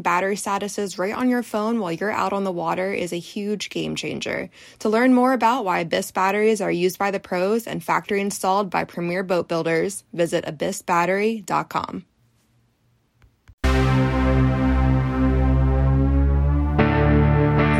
battery statuses right on your phone while you're out on the water is a huge game changer. To learn more about why Abyss batteries are used by the pros and factory installed by premier boat builders, visit abyssbattery.com.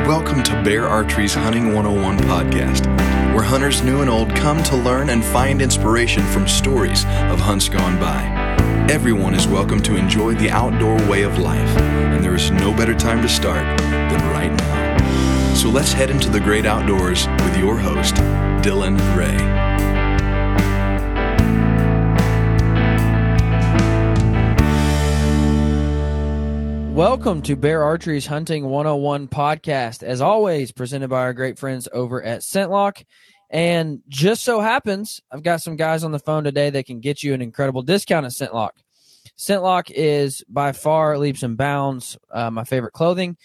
Welcome to Bear Archery's Hunting 101 podcast, where hunters new and old come to learn and find inspiration from stories of hunts gone by. Everyone is welcome to enjoy the outdoor way of life, and there is no better time to start than right now. So let's head into the great outdoors with your host, Dylan Ray. Welcome to Bear Archery's Hunting 101 podcast, as always, presented by our great friends over at Scent-Lok. And just so happens, I've got some guys on the phone today that can get you an incredible discount at Scent-Lok. Scent-Lok is by far, leaps and bounds, my favorite clothing.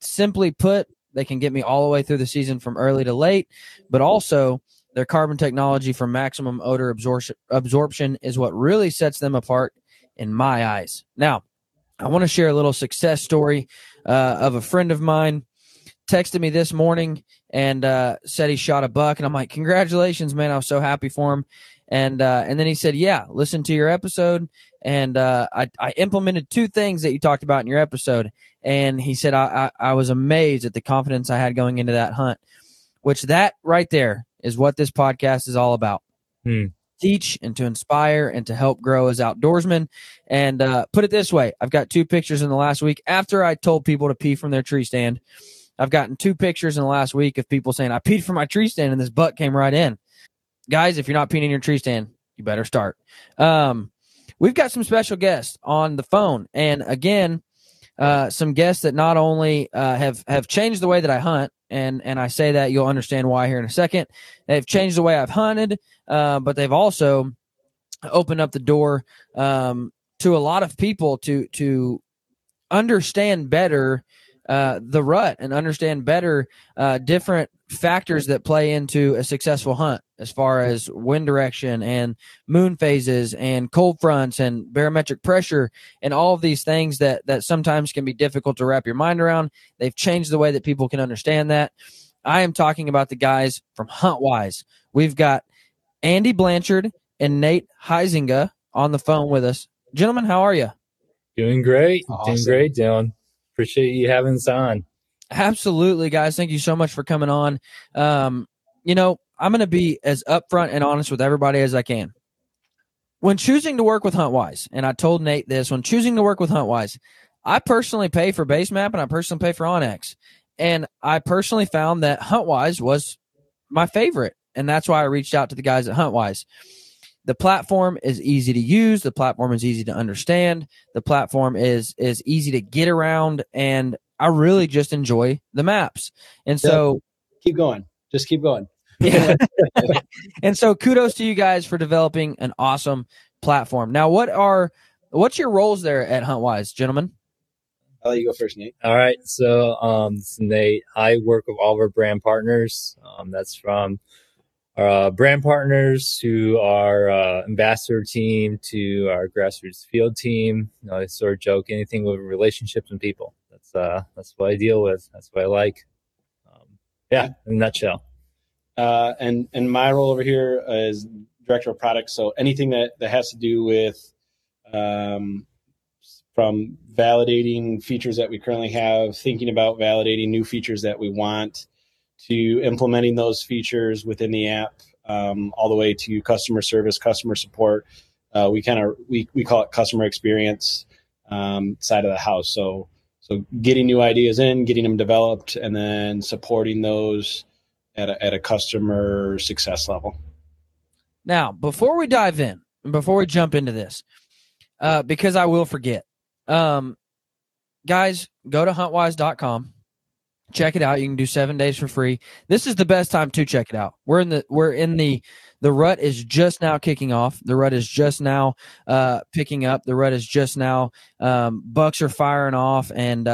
Simply put, they can get me all the way through the season from early to late, but also their carbon technology for maximum odor absorption is what really sets them apart in my eyes. Now, I want to share a little success story of a friend of mine. Texted me this morning and said he shot a buck, and I'm like, congratulations, man. I was so happy for him. And then he said, yeah, listen to your episode. And I implemented two things that you talked about in your episode. And he said, I was amazed at the confidence I had going into that hunt, which that right there is what this podcast is all about. Teach and to inspire and to help grow as outdoorsmen. And put it this way, I've got two pictures in the last week after I told people to pee from their tree stand. I've gotten two pictures in the last week of people saying, I peed from my tree stand and this buck came right in. Guys, if you're not peeing in your tree stand, you better start. We've got some special guests on the phone. And again, some guests that not only have changed the way that I hunt, and I say that you'll understand why here in a second. They've changed the way I've hunted, but they've also opened up the door to a lot of people to understand better the rut and understand better different factors that play into a successful hunt as far as wind direction and moon phases and cold fronts and barometric pressure and all of these things that sometimes can be difficult to wrap your mind around. They've changed the way that people can understand that. I am talking about the guys from HuntWise. We've got Andy Blanchard and Nate Heisinger on the phone with us. Gentlemen, how are you? Doing great. Awesome. Doing great, Dylan. Appreciate you having us on. Absolutely, guys. Thank you so much for coming on. You know, I'm going to be as upfront and honest with everybody as I can. When choosing to work with HuntWise, and I told Nate this, when choosing to work with HuntWise, I personally pay for Basemap and I personally pay for Onyx. And I personally found that HuntWise was my favorite. And that's why I reached out to the guys at HuntWise. The platform is easy to use. The platform is easy to understand. The platform is easy to get around. And I really just enjoy the maps. And so keep going. Just keep going. Yeah. And so kudos to you guys for developing an awesome platform. Now, what's your roles there at HuntWise, gentlemen? I'll let you go first, Nate. All right. So, Nate, I work with all of our brand partners. That's from our brand partners to our ambassador team to our grassroots field team. You know, I sort of joke, anything with relationships and people. That's what I deal with. That's what I like. In a nutshell. And my role over here is director of products. So anything that has to do with from validating features that we currently have, thinking about validating new features that we want, to implementing those features within the app, all the way to customer service, customer support. We call it customer experience side of the house. So getting new ideas in, getting them developed, and then supporting those at a customer success level. Now, before we dive in, before we jump into this, because I will forget, guys, go to huntwise.com. Check it out. You can do 7 days for free. This is the best time to check it out. The rut is just now kicking off. The rut is just now picking up. The rut is just now bucks are firing off, and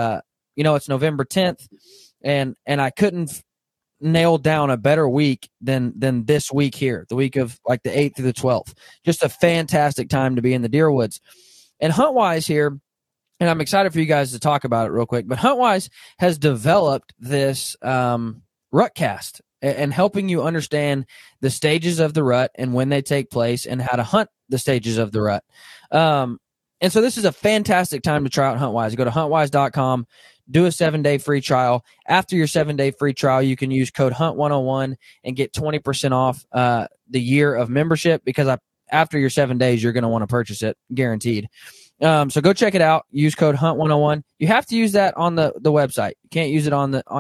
it's November 10th, and I couldn't nail down a better week than this week here, the week of like the 8th through the 12th. Just a fantastic time to be in the deer woods. And HuntWise here, and I'm excited for you guys to talk about it real quick, but HuntWise has developed this rutcast and helping you understand the stages of the rut and when they take place and how to hunt the stages of the rut. And so this is a fantastic time to try out HuntWise. Go to huntwise.com, do a 7-day free trial. After your 7-day free trial, you can use code HUNT101 and get 20% off the year of membership, because after your 7 days, you're going to want to purchase it, guaranteed. So go check it out. Use code HUNT101. You have to use that on the website. You can't use it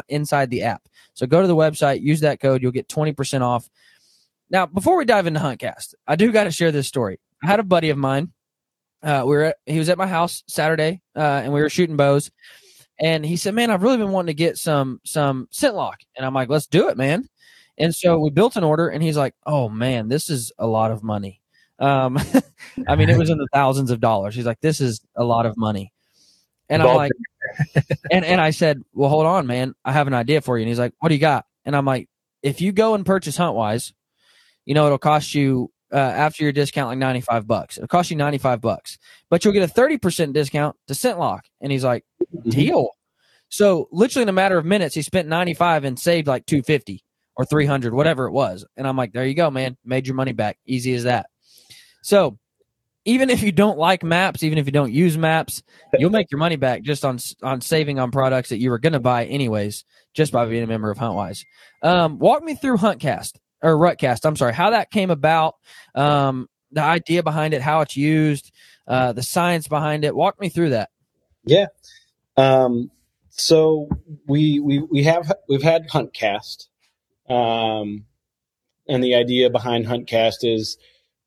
inside the app. So go to the website, use that code. You'll get 20% off. Now, before we dive into HuntCast, I do got to share this story. I had a buddy of mine. He was at my house Saturday, and we were shooting bows. And he said, "Man, I've really been wanting to get some Scent-Lok." And I'm like, "Let's do it, man." And so we built an order, and he's like, "Oh, man, this is a lot of money." I mean, it was in the thousands of dollars. He's like, "This is a lot of money." And I'm like, and I said, "Well, hold on, man. I have an idea for you." And he's like, "What do you got?" And I'm like, "If you go and purchase HuntWise, it'll cost you, after your discount, like $95. It'll cost you $95, but you'll get a 30% discount to Scent-Lok." And he's like, "Deal." So literally in a matter of minutes, he spent $95 and saved like $250 or $300, whatever it was. And I'm like, "There you go, man. Made your money back. Easy as that." So even if you don't like maps, even if you don't use maps, you'll make your money back just on saving on products that you were going to buy anyways, just by being a member of HuntWise. Walk me through Rutcast. I'm sorry, how that came about, the idea behind it, how it's used, the science behind it. Walk me through that. Yeah. So we've had HuntCast, and the idea behind HuntCast is,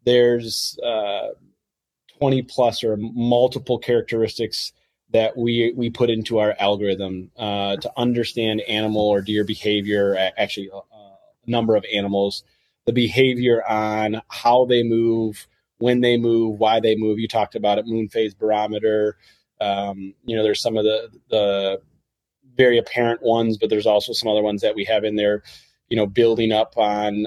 there's 20 plus or multiple characteristics that we put into our algorithm to understand animal or deer behavior, actually a number of animals, the behavior on how they move, when they move, why they move. You talked about it, moon phase barometer. There's some of the very apparent ones, but there's also some other ones that we have in there. Building up on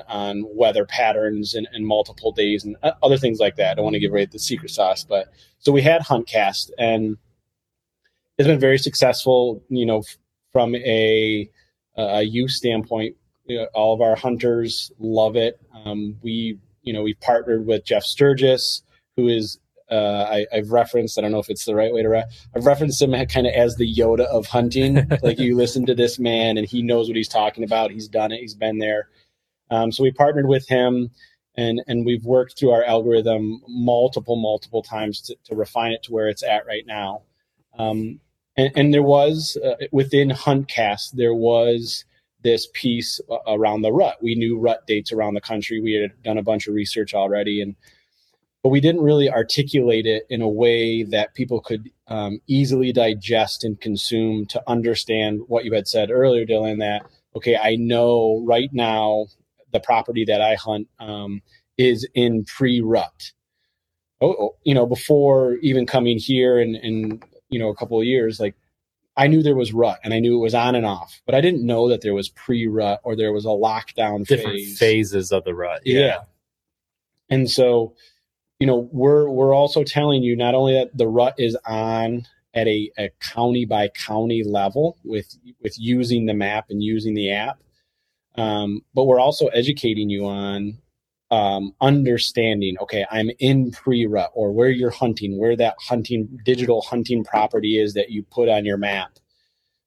weather patterns and multiple days and other things like that. I don't want to give away the secret sauce, but so we had HuntCast, and it's been very successful, from a use standpoint. All of our hunters love it. We've partnered with Jeff Sturgis, who is, I've referenced him kind of as the Yoda of hunting. Like, you listen to this man and he knows what he's talking about. He's done it. He's been there. So we partnered with him, and we've worked through our algorithm multiple times to refine it to where it's at right now. And there was, within HuntCast, there was this piece around the rut. We knew rut dates around the country. We had done a bunch of research already, but we didn't really articulate it in a way that people could easily digest and consume to understand what you had said earlier, Dylan, that, okay, I know right now the property that I hunt is in pre-rut. Before even coming here in a couple of years, like, I knew there was rut and I knew it was on and off, but I didn't know that there was pre-rut or there was a lockdown phase. Different phases of the rut. Yeah. And so, we're also telling you not only that the rut is on at a county by county level with using the map and using the app, but we're also educating you on understanding, okay, I'm in pre-rut, or where you're hunting, where that hunting digital hunting property is that you put on your map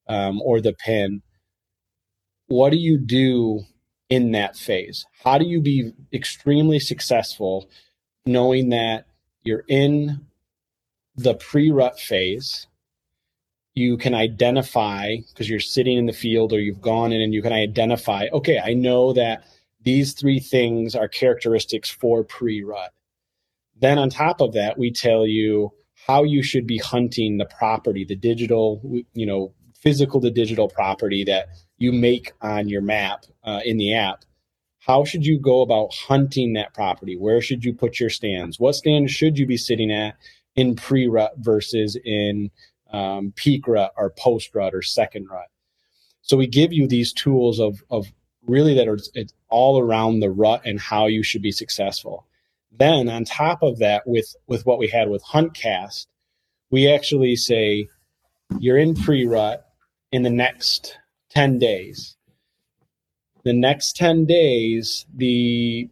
or the pin. What do you do in that phase? How do you be extremely successful knowing that you're in the pre-rut phase? You can identify, because you're sitting in the field or you've gone in, and you can identify, okay, I know that these three things are characteristics for pre-rut. Then on top of that, we tell you, how you should be hunting the property, the digital, you know, physical to digital property that you make on your map in the app. How should you go about hunting that property? Where should you put your stands? What stand should you be sitting at in pre-rut versus in peak rut or post-rut or second rut? So we give you these tools of really that are it's all around the rut and how you should be successful. Then on top of that, with what we had with HuntCast, we actually say you're in pre-rut in the next 10 days. The next 10 days, the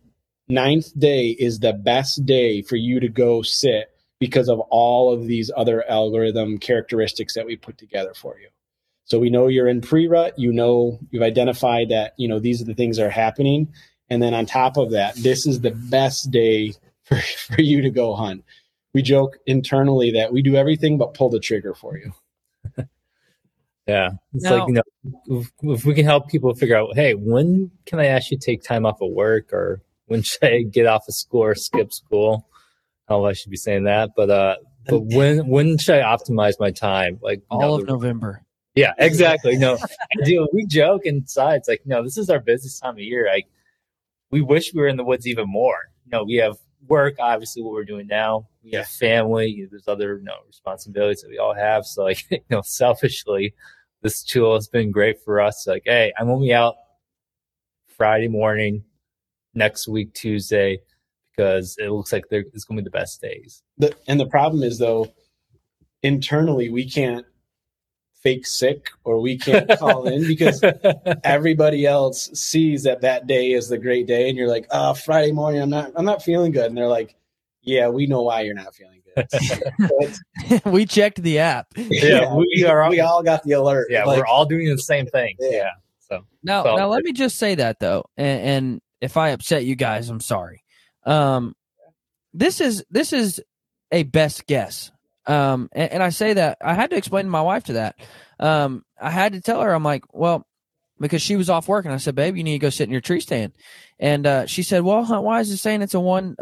9th day is the best day for you to go sit because of all of these other algorithm characteristics that we put together for you. So we know you're in pre-rut, you know, you've identified that, you know, these are the things that are happening. And then on top of that, this is the best day for you to go hunt. We joke internally that we do everything but pull the trigger for you. Yeah. It's like, you know, if we can help people figure out, hey, when can I actually take time off of work, or when should I get off of school or skip school? Oh, I should be saying that. But when should I optimize my time? Like all of November. Yeah, exactly. No, I do. We joke inside. It's like, no, this is our busiest time of year. Like, we wish we were in the woods even more. You know, we have work, obviously, what we're doing now. We have family. There's other responsibilities that we all have. So, like, you know, selfishly, this tool has been great for us. Like, hey, I'm only out Friday morning, next week, Tuesday, because it looks like it's going to be the best days. And the problem is, though, internally, we can't fake sick, or we can't call in because everybody else sees that day is the great day, and you're like, oh, Friday morning, I'm not feeling good, and they're like, yeah, we know why you're not feeling good. We checked the app. Yeah, we all got the alert. Yeah, like, we're all doing the same thing. Yeah. So now let me just say that though, and if I upset you guys, I'm sorry. This is a best guess. And I say that I had to explain to my wife to that. I had to tell her, I'm like, well, because she was off work, and I said, babe, you need to go sit in your tree stand. And, she said, well, HuntWise is saying it's a one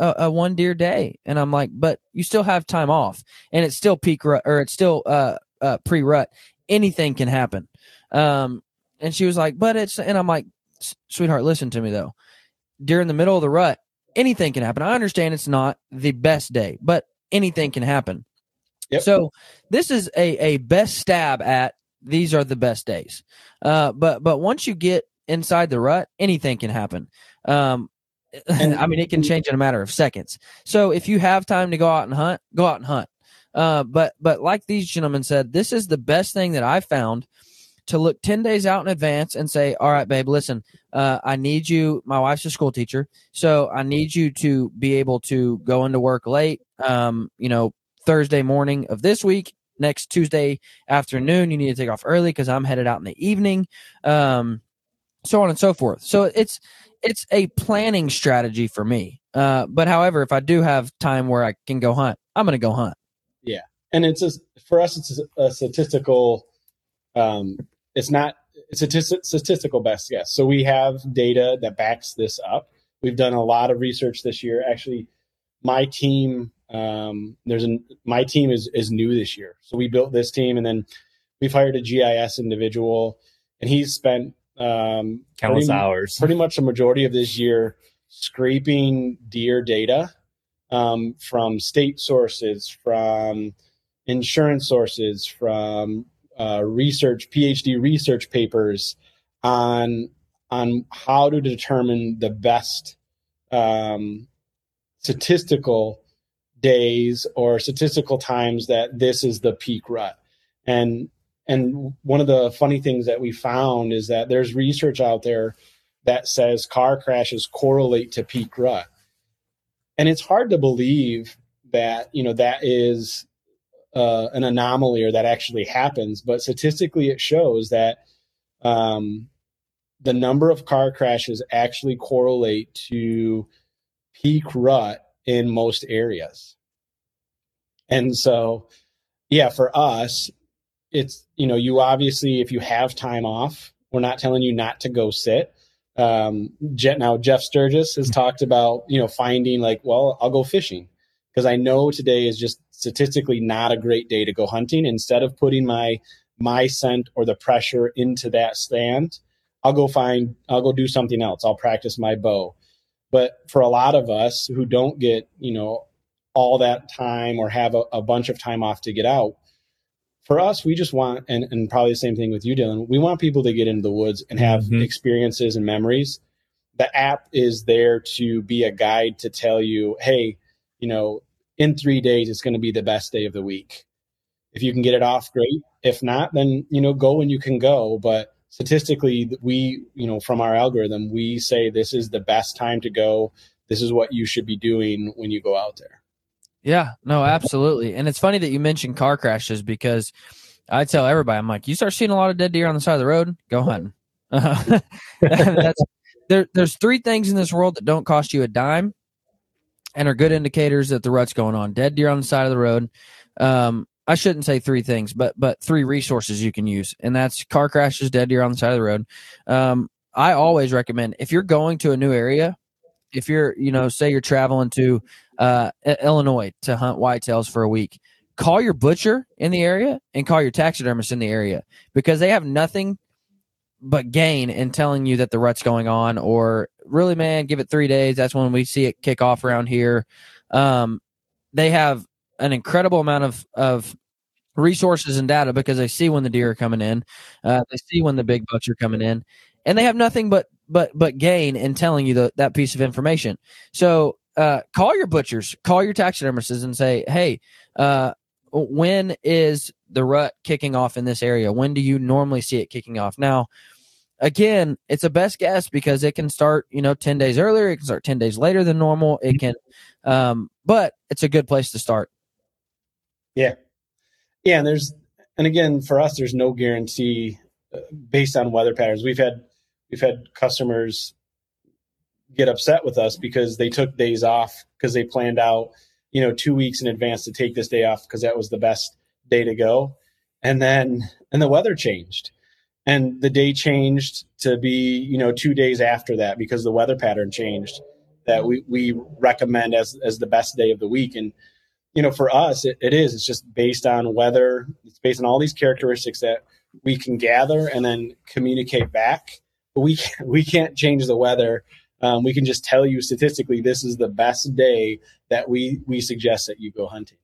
deer day. And I'm like, but you still have time off, and it's still peak rut, or it's still, pre rut. Anything can happen. And she was like, but it's, and I'm like, sweetheart, listen to me though. During the middle of the rut, anything can happen. I understand it's not the best day, but anything can happen. Yep. So this is a best stab at these are the best days. But once you get inside the rut, anything can happen. I mean, it can change in a matter of seconds. So if you have time to go out and hunt, go out and hunt. But like these gentlemen said, this is the best thing that I found, to look 10 days out in advance and say, all right, babe, listen, I need you. My wife's a school teacher, so I need you to be able to go into work late, Thursday morning of this week. Next Tuesday afternoon, you need to take off early because I'm headed out in the evening, so on and so forth. So it's a planning strategy for me. But however, if I do have time where I can go hunt, I'm going to go hunt. Yeah, and for us, it's a statistical. It's not a statistical best guess. So we have data that backs this up. We've done a lot of research this year. Actually, my team. My team is new this year. So we built this team, and then we've hired a GIS individual, and he's spent, countless hours, pretty much the majority of this year, scraping deer data, from state sources, from insurance sources, from, research, PhD research papers on how to determine the best, statistical days or statistical times that this is the peak rut. And one of the funny things that we found is that there's research out there that says car crashes correlate to peak rut. And it's hard to believe that, that is an anomaly or that actually happens. But statistically, it shows that the number of car crashes actually correlate to peak rut in most areas. And so, yeah, for us, it's, you obviously, if you have time off, we're not telling you not to go sit. Now Jeff Sturgis has talked about, finding like, well, I'll go fishing. because I know today is just statistically not a great day to go hunting. Instead of putting my scent or the pressure into that stand, I'll go do something else. I'll practice my bow. But for a lot of us who don't get, all that time or have a bunch of time off to get out, for us, we just want, and probably the same thing with you, Dylan, we want people to get into the woods and have experiences and memories. The app is there to be a guide to tell you, hey, in 3 days, it's going to be the best day of the week. If you can get it off, great. If not, then, go when you can go. But statistically, we, from our algorithm, we say this is the best time to go. This is what you should be doing when you go out there. Yeah, no, absolutely. And it's funny that you mentioned car crashes, because I tell everybody, I'm like, you start seeing a lot of dead deer on the side of the road, go hunting. There's three things in this world that don't cost you a dime and are good indicators that the rut's going on. Dead deer on the side of the road. I shouldn't say three things, but three resources you can use. And that's car crashes, dead deer on the side of the road. I always recommend, if you're going to a new area, if you're, say you're traveling to Illinois to hunt whitetails for a week, call your butcher in the area and call your taxidermist in the area, because they have nothing but gain in telling you that the rut's going on, or really, man, give it 3 days. That's when we see it kick off around here. They have an incredible amount of resources and data, because they see when the deer are coming in. They see when the big bucks are coming in, and they have nothing but gain in telling you that piece of information. So call your butchers, call your taxidermists, and say, hey, when is the rut kicking off in this area? When do you normally see it kicking off? Now, again, it's a best guess, because it can start, 10 days earlier. It can start 10 days later than normal. It can, but it's a good place to start. Yeah. Yeah. And again, for us, there's no guarantee based on weather patterns. We've had customers get upset with us because they took days off because they planned out, 2 weeks in advance to take this day off because that was the best day to go. And the weather changed, and the day changed to be, 2 days after that, because the weather pattern changed, that we recommend as the best day of the week. And, for us, it's just based on weather. It's based on all these characteristics that we can gather and then communicate back. But we can't change the weather. We can just tell you statistically, this is the best day that we suggest that you go hunting.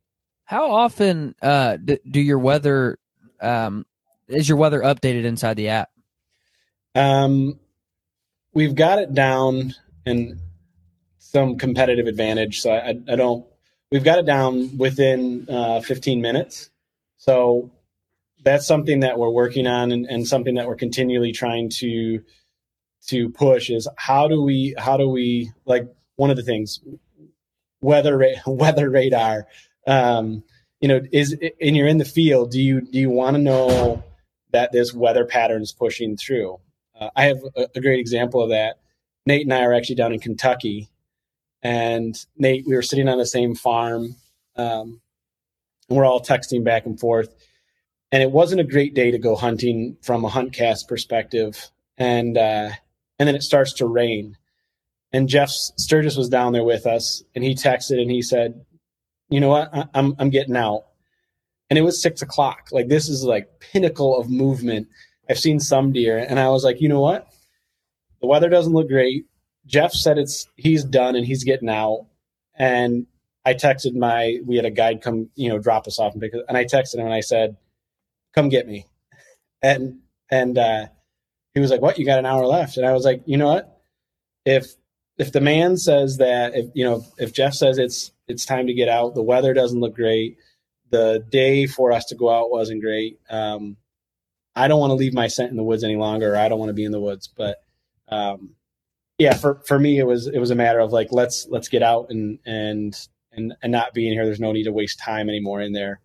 How often do your weather is your weather updated inside the app? We've got it down in some competitive advantage. So I don't. We've got it down within 15 minutes. So that's something that we're working on, and something that we're continually trying to push is how do we like, one of the things, weather radar, and you're in the field, do you want to know that this weather pattern is pushing through? I have a great example of that. Nate and I are actually down in Kentucky, and Nate, we were sitting on the same farm, and we're all texting back and forth, and it wasn't a great day to go hunting from a HuntCast perspective. And then it starts to rain, and Jeff Sturgis was down there with us, and he texted and he said, you know what, I'm getting out. And it was 6 o'clock. Like, this is like pinnacle of movement. I've seen some deer. And I was like, you know what? The weather doesn't look great. Jeff said he's done and he's getting out. And I texted we had a guide come, drop us off and pick us. And I texted him and I said, come get me. And he was like, what? You got an hour left. And I was like, you know what? If the man says that, if Jeff says it's time to get out, the weather doesn't look great, the day for us to go out wasn't great. I don't want to leave my scent in the woods any longer. I don't want to be in the woods. But for me, it was a matter of like, let's get out and not be in here. There's no need to waste time anymore in there.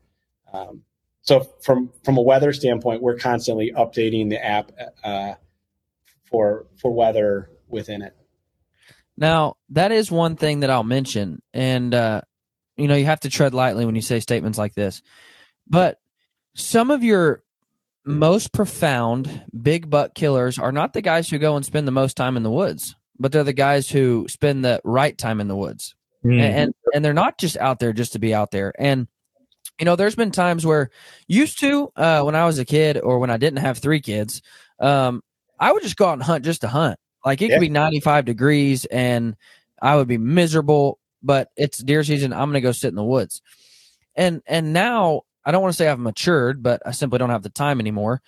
So from a weather standpoint, we're constantly updating the app for weather within it. Now, that is one thing that I'll mention, and you have to tread lightly when you say statements like this. But some of your most profound big buck killers are not the guys who go and spend the most time in the woods, but they're the guys who spend the right time in the woods. Mm-hmm. And they're not just out there just to be out there. And, you know, there's been times where used to, when I was a kid or when I didn't have three kids, I would just go out and hunt just to hunt. Like it could be 95 degrees and I would be miserable, but it's deer season. I'm going to go sit in the woods. And now I don't want to say I've matured, but I simply don't have the time anymore.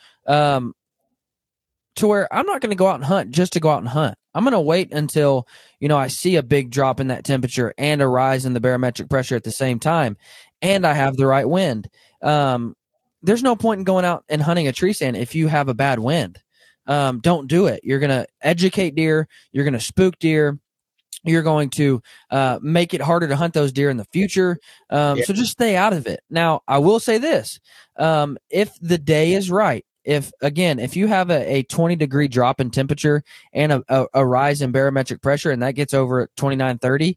To where I'm not going to go out and hunt just to go out and hunt. I'm going to wait until, you know, I see a big drop in that temperature and a rise in the barometric pressure at the same time. And I have the right wind. There's no point in going out and hunting a tree stand if you have a bad wind. Don't do it. You're going to educate deer. You're going to spook deer. You're going to make it harder to hunt those deer in the future. So just stay out of it. Now, I will say this. If the day is right, if you have a 20 degree drop in temperature and a rise in barometric pressure, and that gets over at 29-30,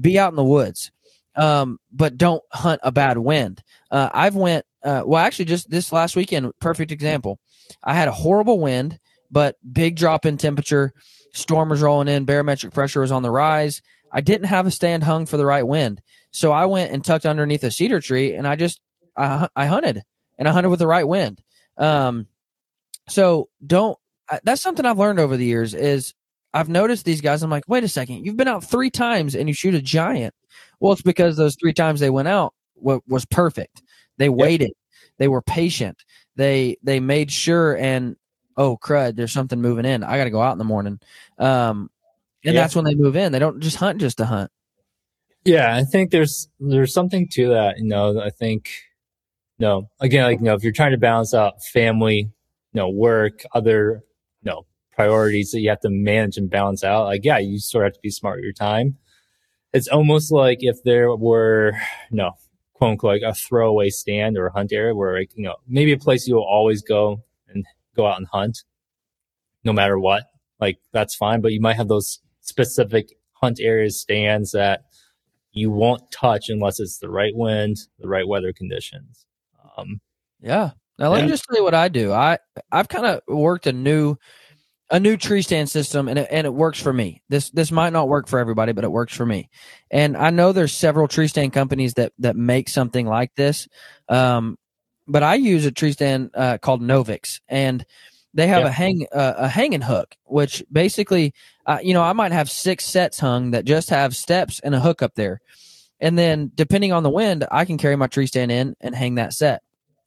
be out in the woods. But don't hunt a bad wind. Just this last weekend, perfect example. I had a horrible wind, but big drop in temperature, storm was rolling in, barometric pressure was on the rise. I didn't have a stand hung for the right wind. So I went and tucked underneath a cedar tree and I hunted, and I hunted with the right wind. That's something I've learned over the years is I've noticed these guys. I'm like, wait a second, you've been out three times and you shoot a giant. Well, it's because those three times they went out was perfect. They waited, they were patient. They made sure and, oh crud, there's something moving in. I got to go out in the morning. That's when they move in. They don't just hunt just to hunt. Yeah. I think there's something to that. You know, I think, no, again, like, you know, if you're trying to balance out family, you know, work, other, you know, priorities that you have to manage and balance out, like, yeah, you sort of have to be smart with your time. It's almost like if there were, you know, quote unquote, like a throwaway stand or a hunt area where, like, you know, maybe a place you will always go out and hunt no matter what, like, that's fine. But you might have those specific hunt areas, stands that you won't touch unless it's the right wind, the right weather conditions. Let me just tell you what I do. I've kind of worked a new tree stand system, and it works for me. This might not work for everybody, but it works for me. And I know there's several tree stand companies that make something like this. But I use a tree stand called Novix, and they have a hanging hook, which basically, you know, I might have six sets hung that just have steps and a hook up there. And then depending on the wind, I can carry my tree stand in and hang that set.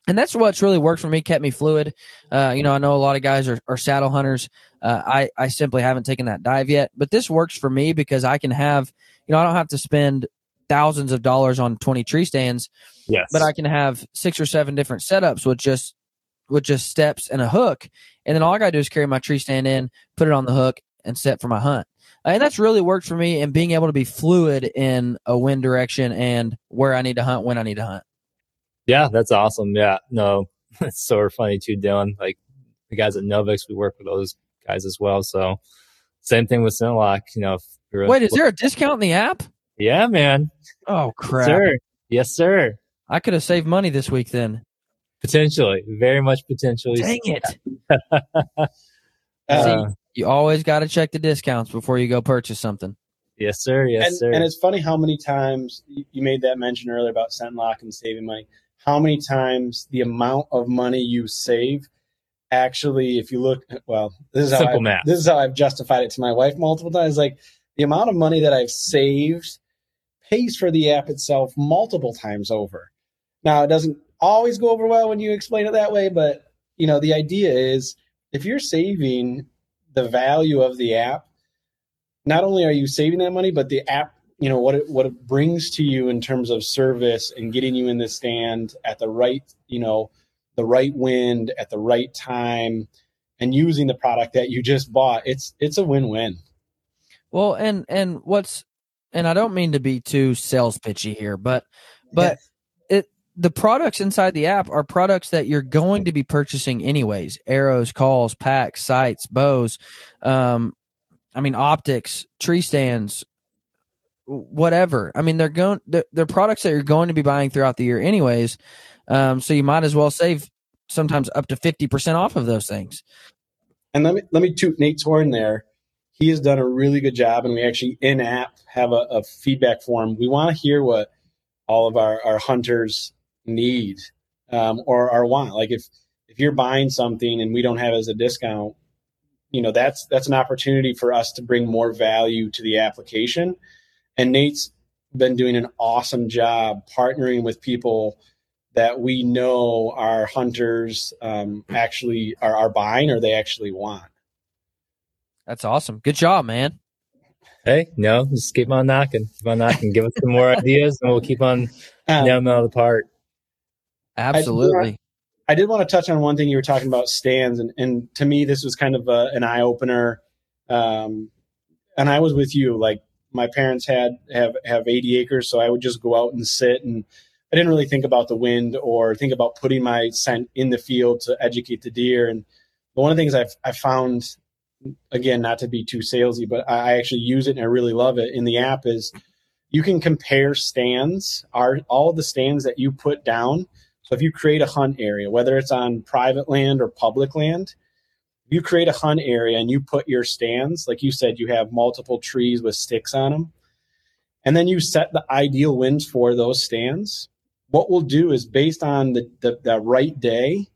And that's what's really worked for me, kept me fluid. You know, I know a lot of guys are saddle hunters. I simply haven't taken that dive yet, but this works for me because I can have, you know, I don't have to spend thousands of dollars on 20 tree stands, but I can have 6 or 7 different setups with just steps and a hook. And then all I got to do is carry my tree stand in, put it on the hook, and set for my hunt. And that's really worked for me, and being able to be fluid in a wind direction and where I need to hunt, when I need to hunt. Yeah, that's awesome. Yeah, no, it's so funny too, Dylan. Like the guys at Novix, we work with those guys as well. So same thing with Scent-Lok. You know, wait, is there a discount in the app? Yeah, man. Oh crap! Yes, sir. I could have saved money this week then. Potentially, very much potentially. Dang it! See, you always got to check the discounts before you go purchase something. Yes, sir. Yes, sir. And it's funny how many times you made that mention earlier about Scent-Lok and saving money. How many times the amount of money you save actually, if you look, well, this is how I've justified it to my wife multiple times. Like the amount of money that I've saved pays for the app itself multiple times over. Now, it doesn't always go over well when you explain it that way, but you know, the idea is if you're saving the value of the app, not only are you saving that money, but the app, you know, what it brings to you in terms of service and getting you in the stand at the right, you know, the right wind at the right time and using the product that you just bought. It's a win-win. Well, and I don't mean to be too sales pitchy here, but the products inside the app are products that you're going to be purchasing anyways. Arrows, calls, packs, sights, bows, optics, tree stands, whatever. I mean, they're products that you're going to be buying throughout the year anyways. So you might as well save sometimes up to 50% off of those things. And let me toot Nate's horn there. He has done a really good job, and we actually in-app have a feedback form. We want to hear what all of our hunters need or want. Like if you're buying something and we don't have it as a discount, you know, that's an opportunity for us to bring more value to the application. And Nate's been doing an awesome job partnering with people that we know our hunters actually are buying or they actually want. That's awesome. Good job, man. Hey, no, just keep on knocking. Keep on knocking. Give us some more ideas, and we'll keep on nailing it apart. Absolutely. I did want to touch on one thing you were talking about, stands, and to me this was kind of an eye opener. And I was with you. Like my parents have 80 acres, so I would just go out and sit, and I didn't really think about the wind or think about putting my scent in the field to educate the deer. And one of the things I found, again, not to be too salesy, but I actually use it and I really love it in the app, is you can compare stands, all the stands that you put down. So if you create a hunt area, whether it's on private land or public land, if you create a hunt area and you put your stands, like you said, you have multiple trees with sticks on them, and then you set the ideal winds for those stands. What we'll do is, based on the right day,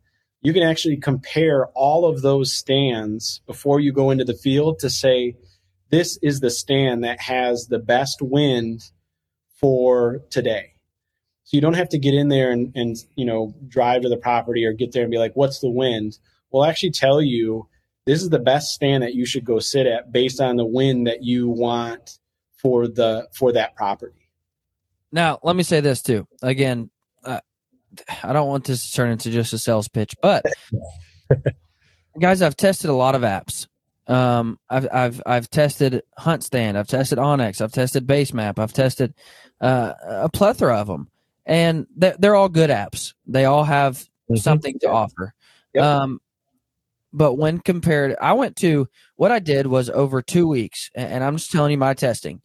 you can actually compare all of those stands before you go into the field to say, this is the stand that has the best wind for today. So you don't have to get in there and you know, drive to the property or get there and be like, what's the wind? We'll actually tell you, this is the best stand that you should go sit at based on the wind that you want for that property. Now, let me say this too. Again, I don't want this to turn into just a sales pitch, but guys, I've tested a lot of apps. I've tested Hunt Stand, I've tested Onyx, I've tested Base Map, I've tested a plethora of them, and they're all good apps. They all have something to offer. Yep. But when compared, what I did was over 2 weeks, and I'm just telling you my testing.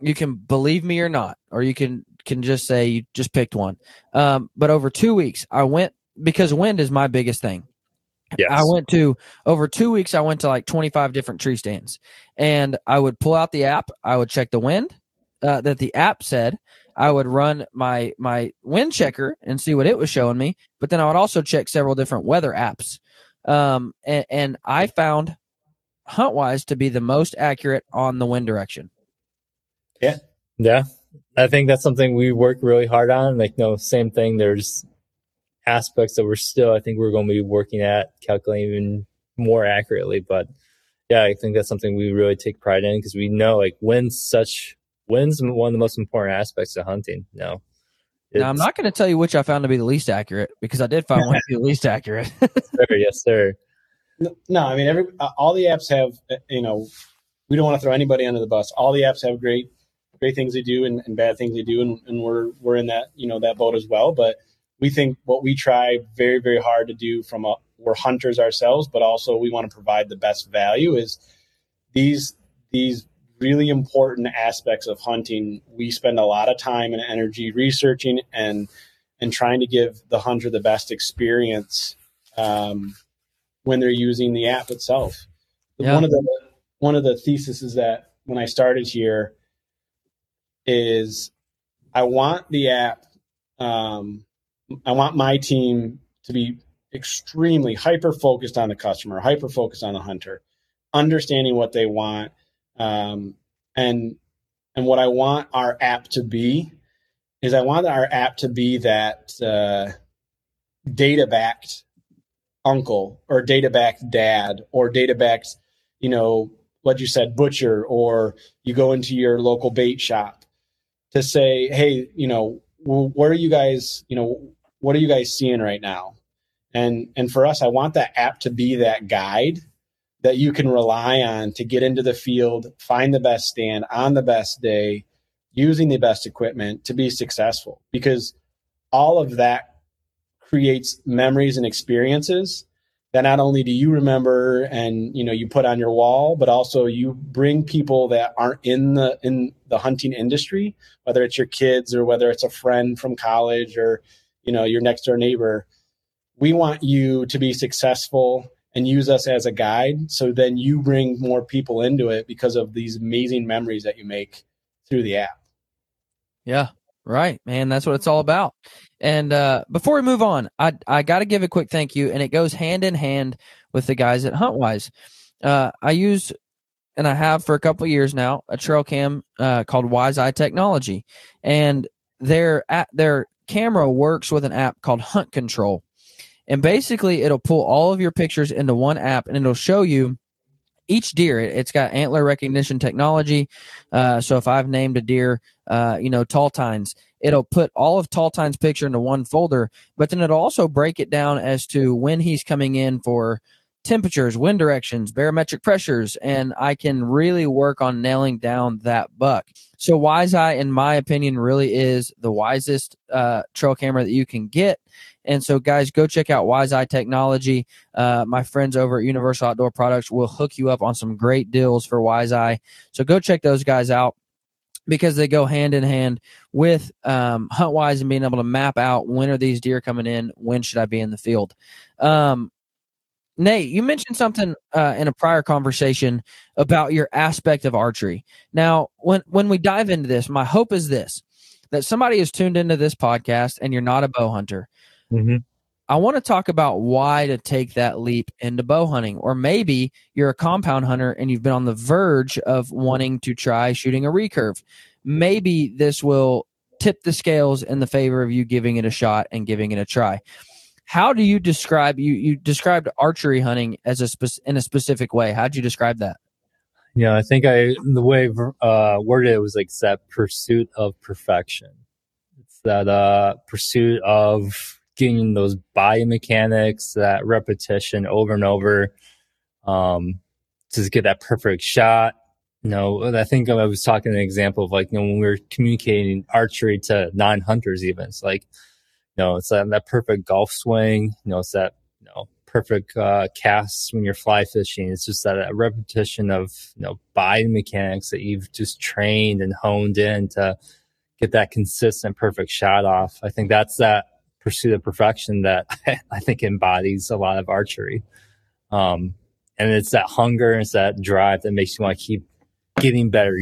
You can believe me or not, or you can just say you just picked one. But over 2 weeks, I went, because wind is my biggest thing. Yes. I went to like 25 different tree stands, and I would pull out the app. I would check the wind that the app said. I would run my wind checker and see what it was showing me. But then I would also check several different weather apps. And I found HuntWise to be the most accurate on the wind direction. Yeah. Yeah. I think that's something we work really hard on. Like, no, same thing. There's aspects that we're going to be working at calculating even more accurately. But yeah, I think that's something we really take pride in, because we know like wind's one of the most important aspects of hunting. No. Now, I'm not going to tell you which I found to be the least accurate, because I did find one to be the least accurate. Sir, yes, sir. No, I mean, all the apps have, you know, we don't want to throw anybody under the bus. All the apps have great things they do and bad things they do. And we're in that, you know, that boat as well. But we think what we try very, very hard to do we're hunters ourselves, but also we want to provide the best value, is these really important aspects of hunting. We spend a lot of time and energy researching and trying to give the hunter the best experience when they're using the app itself. Yeah. One of the theses is that when I started here, is I want the app, I want my team to be extremely hyper-focused on the customer, hyper-focused on the hunter, understanding what they want. And what I want our app to be is, I want our app to be that data-backed uncle or data-backed dad or data-backed, you know, what you said, butcher, or you go into your local bait shop to say, hey, you know, where are you guys, you know, what are you guys seeing right now? And for us, I want that app to be that guide that you can rely on to get into the field, find the best stand on the best day, using the best equipment to be successful, because all of that creates memories and experiences that not only do you remember and, you know, you put on your wall, but also you bring people that aren't in the hunting industry, whether it's your kids or whether it's a friend from college or, you know, your next door neighbor. We want you to be successful and use us as a guide. So then you bring more people into it because of these amazing memories that you make through the app. Yeah, right, man. That's what it's all about. And before we move on, I got to give a quick thank you, and it goes hand in hand with the guys at HuntWise. I use, and I have for a couple of years now, a trail cam called Wise Eye Technology, and their camera works with an app called Hunt Control. And basically, it'll pull all of your pictures into one app, and it'll show you each deer. It's got antler recognition technology. So if I've named a deer, tall tines, it'll put all of tall tines picture into one folder, but then it'll also break it down as to when he's coming in for temperatures, wind directions, barometric pressures, and I can really work on nailing down that buck. So Wise Eye, in my opinion, really is the wisest trail camera that you can get. And so, guys, go check out Wise Eye Technology. My friends over at Universal Outdoor Products will hook you up on some great deals for Wise Eye. So go check those guys out, because they go hand in hand with HuntWise and being able to map out when are these deer coming in, when should I be in the field. Nate, you mentioned something in a prior conversation about your aspect of archery. Now, when we dive into this, my hope is this, that somebody is tuned into this podcast and you're not a bow hunter. Mm-hmm. I want to talk about why to take that leap into bow hunting, or maybe you're a compound hunter and you've been on the verge of wanting to try shooting a recurve. Maybe this will tip the scales in the favor of you giving it a shot and giving it a try. How do you describe, you described archery hunting as in a specific way. How'd you describe that? Yeah, I think the way worded it was like that pursuit of perfection. It's that pursuit of getting those biomechanics, that repetition over and over, to get that perfect shot. You know, I think I was talking an example of like, when we were communicating archery to non-hunters, even it's like, it's that perfect golf swing. It's that perfect cast when you're fly fishing. It's just that repetition of biomechanics that you've just trained and honed in to get that consistent perfect shot off. I think that's that pursuit of perfection that I think embodies a lot of archery. And it's that hunger and it's that drive that makes you want to keep getting better,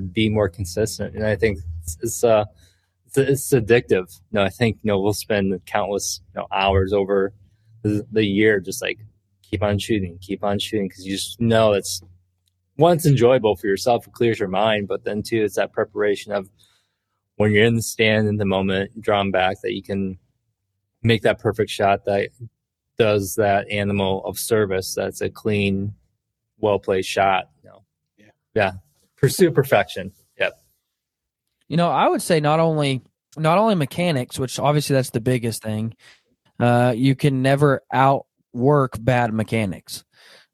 be more consistent. And I think it's addictive. I think, we'll spend countless hours over the year, just like keep on shooting. Cause you just know it's one, it's enjoyable for yourself. It clears your mind, but then two, it's that preparation of, when you're in the stand in the moment, drawn back, that you can make that perfect shot that does that animal of service. That's a clean, well-placed shot. Yeah. Pursue perfection. Yep. I would say not only mechanics, which obviously that's the biggest thing. You can never outwork bad mechanics.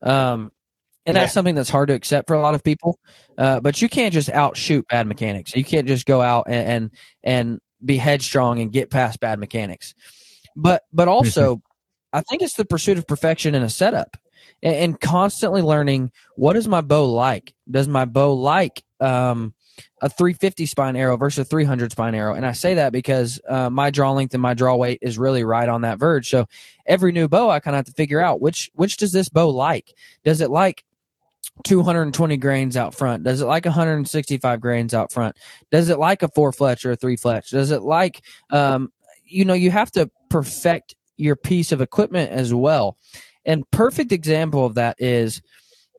And that's something that's hard to accept for a lot of people, but you can't just outshoot bad mechanics. You can't just go out and be headstrong and get past bad mechanics. But also, I think it's the pursuit of perfection in a setup, and constantly learning, what is my bow like? Does my bow like a 350 spine arrow versus a 300 spine arrow? And I say that because my draw length and my draw weight is really right on that verge. So every new bow, I kind of have to figure out which does this bow like? Does it like 220 grains out front? Does it like 165 grains out front? Does it like a 4 fletch or a 3 fletch? Does it like, you have to perfect your piece of equipment as well. And perfect example of that is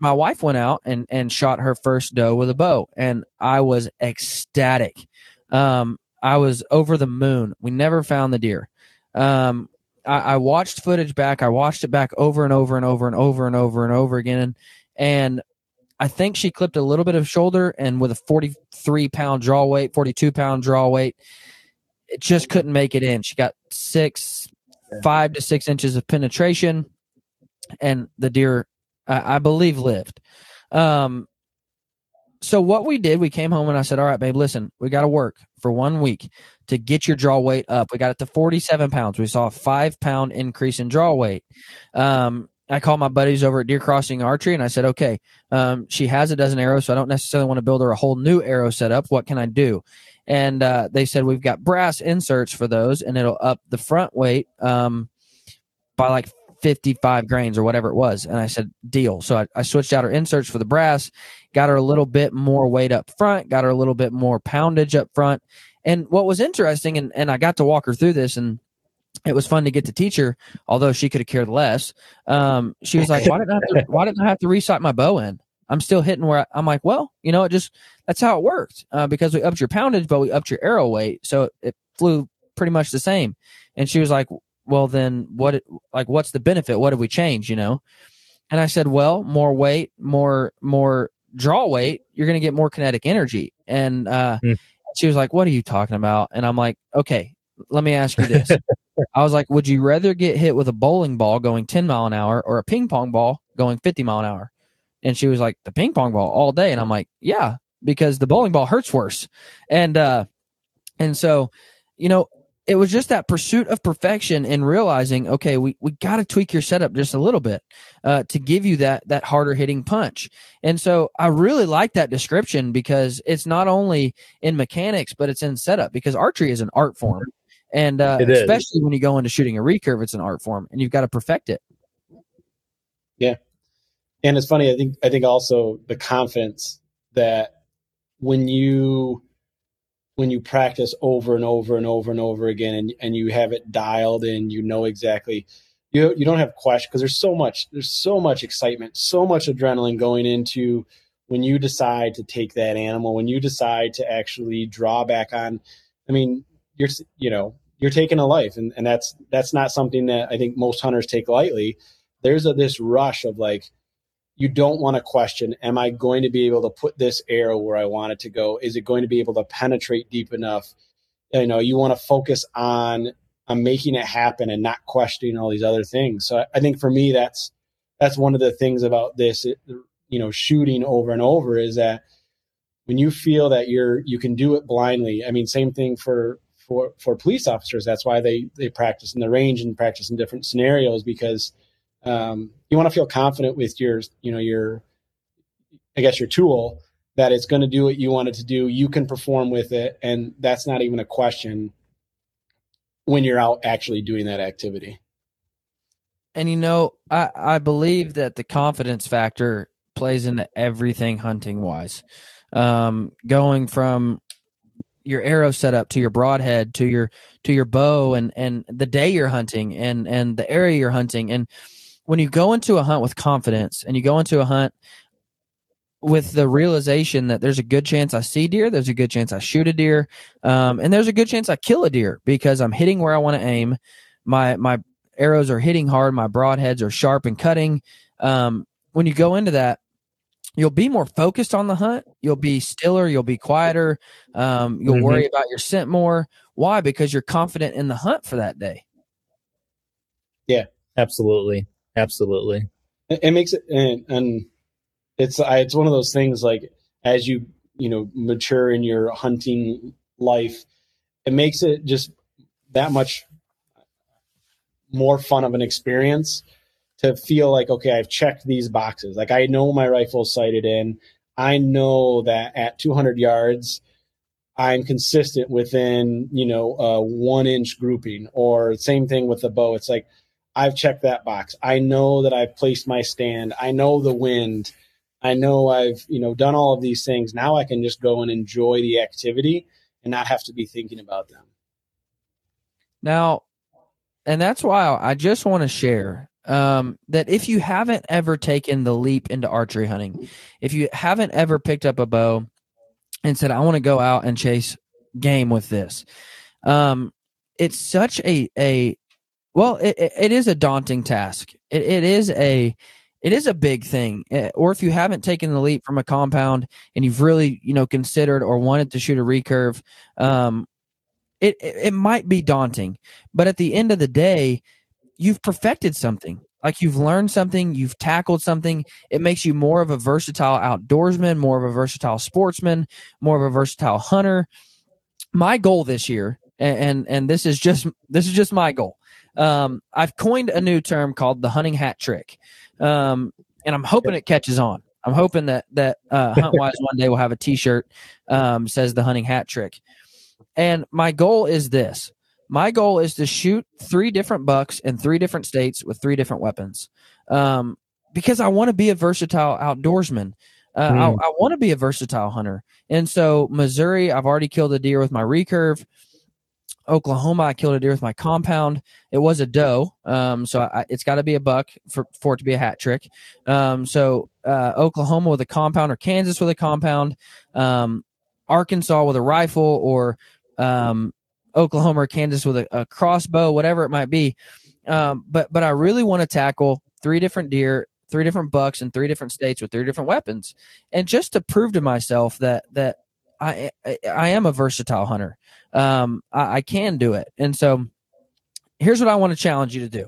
my wife went out and shot her first doe with a bow, and I was ecstatic. I was over the moon. We never found the deer. I watched footage back. I watched it back over and over again. And I think she clipped a little bit of shoulder, and with a 42 pound draw weight, it just couldn't make it in. She got 5 to 6 inches of penetration, and the deer, I believe, lived. So what we did, we came home and I said, all right, babe, listen, we got to work for 1 week to get your draw weight up. We got it to 47 pounds. We saw a 5 pound increase in draw weight. I called my buddies over at Deer Crossing Archery, and I said, okay, she has a dozen arrows, so I don't necessarily want to build her a whole new arrow setup. What can I do? And they said, we've got brass inserts for those, and it'll up the front weight by like 55 grains or whatever it was. And I said, deal. So I switched out her inserts for the brass, got her a little bit more weight up front, got her a little bit more poundage up front. And what was interesting, and I got to walk her through this, and it was fun to get to teach her, although she could have cared less. She was like, why didn't I have to re-sight my bow in? I'm still hitting where I'm like, well, you know, it just, that's how it worked, because we upped your poundage, but we upped your arrow weight. So it flew pretty much the same. And she was like, well, then what's the benefit? What have we changed? You know? And I said, well, more weight, more draw weight. You're going to get more kinetic energy. And, she was like, what are you talking about? And I'm like, okay, let me ask you this. I was like, would you rather get hit with a bowling ball going 10 mile an hour or a ping pong ball going 50 mile an hour? And she was like, the ping pong ball all day. And I'm like, yeah, because the bowling ball hurts worse. And so, you know, it was just that pursuit of perfection and realizing, okay, we got to tweak your setup just a little bit to give you that harder hitting punch. And so I really like that description because it's not only in mechanics, but it's in setup, because archery is an art form. And especially when you go into shooting a recurve, it's an art form and you've got to perfect it. Yeah. And it's funny, I think also the confidence that when you practice over and over and over and over again, and you have it dialed in, you know exactly, you don't have questions, because there's so much excitement, so much adrenaline going into when you decide to take that animal, when you decide to actually draw back on. I mean, you're taking a life, and that's not something that I think most hunters take lightly. There's this rush of like, you don't want to question, am I going to be able to put this arrow where I want it to go? Is it going to be able to penetrate deep enough? You know, you want to focus on making it happen and not questioning all these other things. So I think for me, that's one of the things about this, you know, shooting over and over, is that when you feel that you can do it blindly. I mean, same thing for police officers. That's why they practice in the range and practice in different scenarios, because you want to feel confident with your tool, that it's going to do what you want it to do. You can perform with it. And that's not even a question when you're out actually doing that activity. And, you know, I believe that the confidence factor plays into everything hunting wise, going from your arrow setup to your broadhead, to your bow, and the day you're hunting and the area you're hunting. And when you go into a hunt with confidence, and you go into a hunt with the realization that there's a good chance I see deer, there's a good chance I shoot a deer, and there's a good chance I kill a deer, because I'm hitting where I want to aim. My arrows are hitting hard. My broadheads are sharp and cutting. When you go into that, you'll be more focused on the hunt. You'll be stiller. You'll be quieter. You'll worry about your scent more. Why? Because you're confident in the hunt for that day. Yeah, absolutely. Absolutely. It makes it, and it's one of those things, like, as you mature in your hunting life, it makes it just that much more fun of an experience to feel like, okay, I've checked these boxes. Like, I know my rifle's sighted in. I know that at 200 yards, I'm consistent within, a 1-inch grouping, or same thing with the bow. It's like, I've checked that box. I know that I've placed my stand. I know the wind. I know I've, done all of these things. Now I can just go and enjoy the activity and not have to be thinking about them. Now, and that's why I just want to share that if you haven't ever taken the leap into archery hunting, if you haven't ever picked up a bow and said, I want to go out and chase game with this, it's such well, it is a daunting task. It is a big thing. Or if you haven't taken the leap from a compound and you've really, considered or wanted to shoot a recurve, it might be daunting. But at the end of the day, you've perfected something. Like, you've learned something, you've tackled something. It makes you more of a versatile outdoorsman, more of a versatile sportsman, more of a versatile hunter. My goal this year, and this is just my goal. I've coined a new term called the hunting hat trick. And I'm hoping it catches on. I'm hoping that HuntWise one day will have a t-shirt, says the hunting hat trick. And my goal is this, My goal is to shoot 3 different bucks in 3 different states with 3 different weapons, because I want to be a versatile outdoorsman. I want to be a versatile hunter. And so Missouri, I've already killed a deer with my recurve. Oklahoma, I killed a deer with my compound. It was a doe. So it's got to be a buck for it to be a hat trick. So Oklahoma with a compound, or Kansas with a compound, Arkansas with a rifle, or Oklahoma or Kansas with a crossbow, whatever it might be. But I really want to tackle 3 different deer, 3 different bucks in 3 different states with 3 different weapons. And just to prove to myself that I am a versatile hunter. I can do it. And so here's what I want to challenge you to do.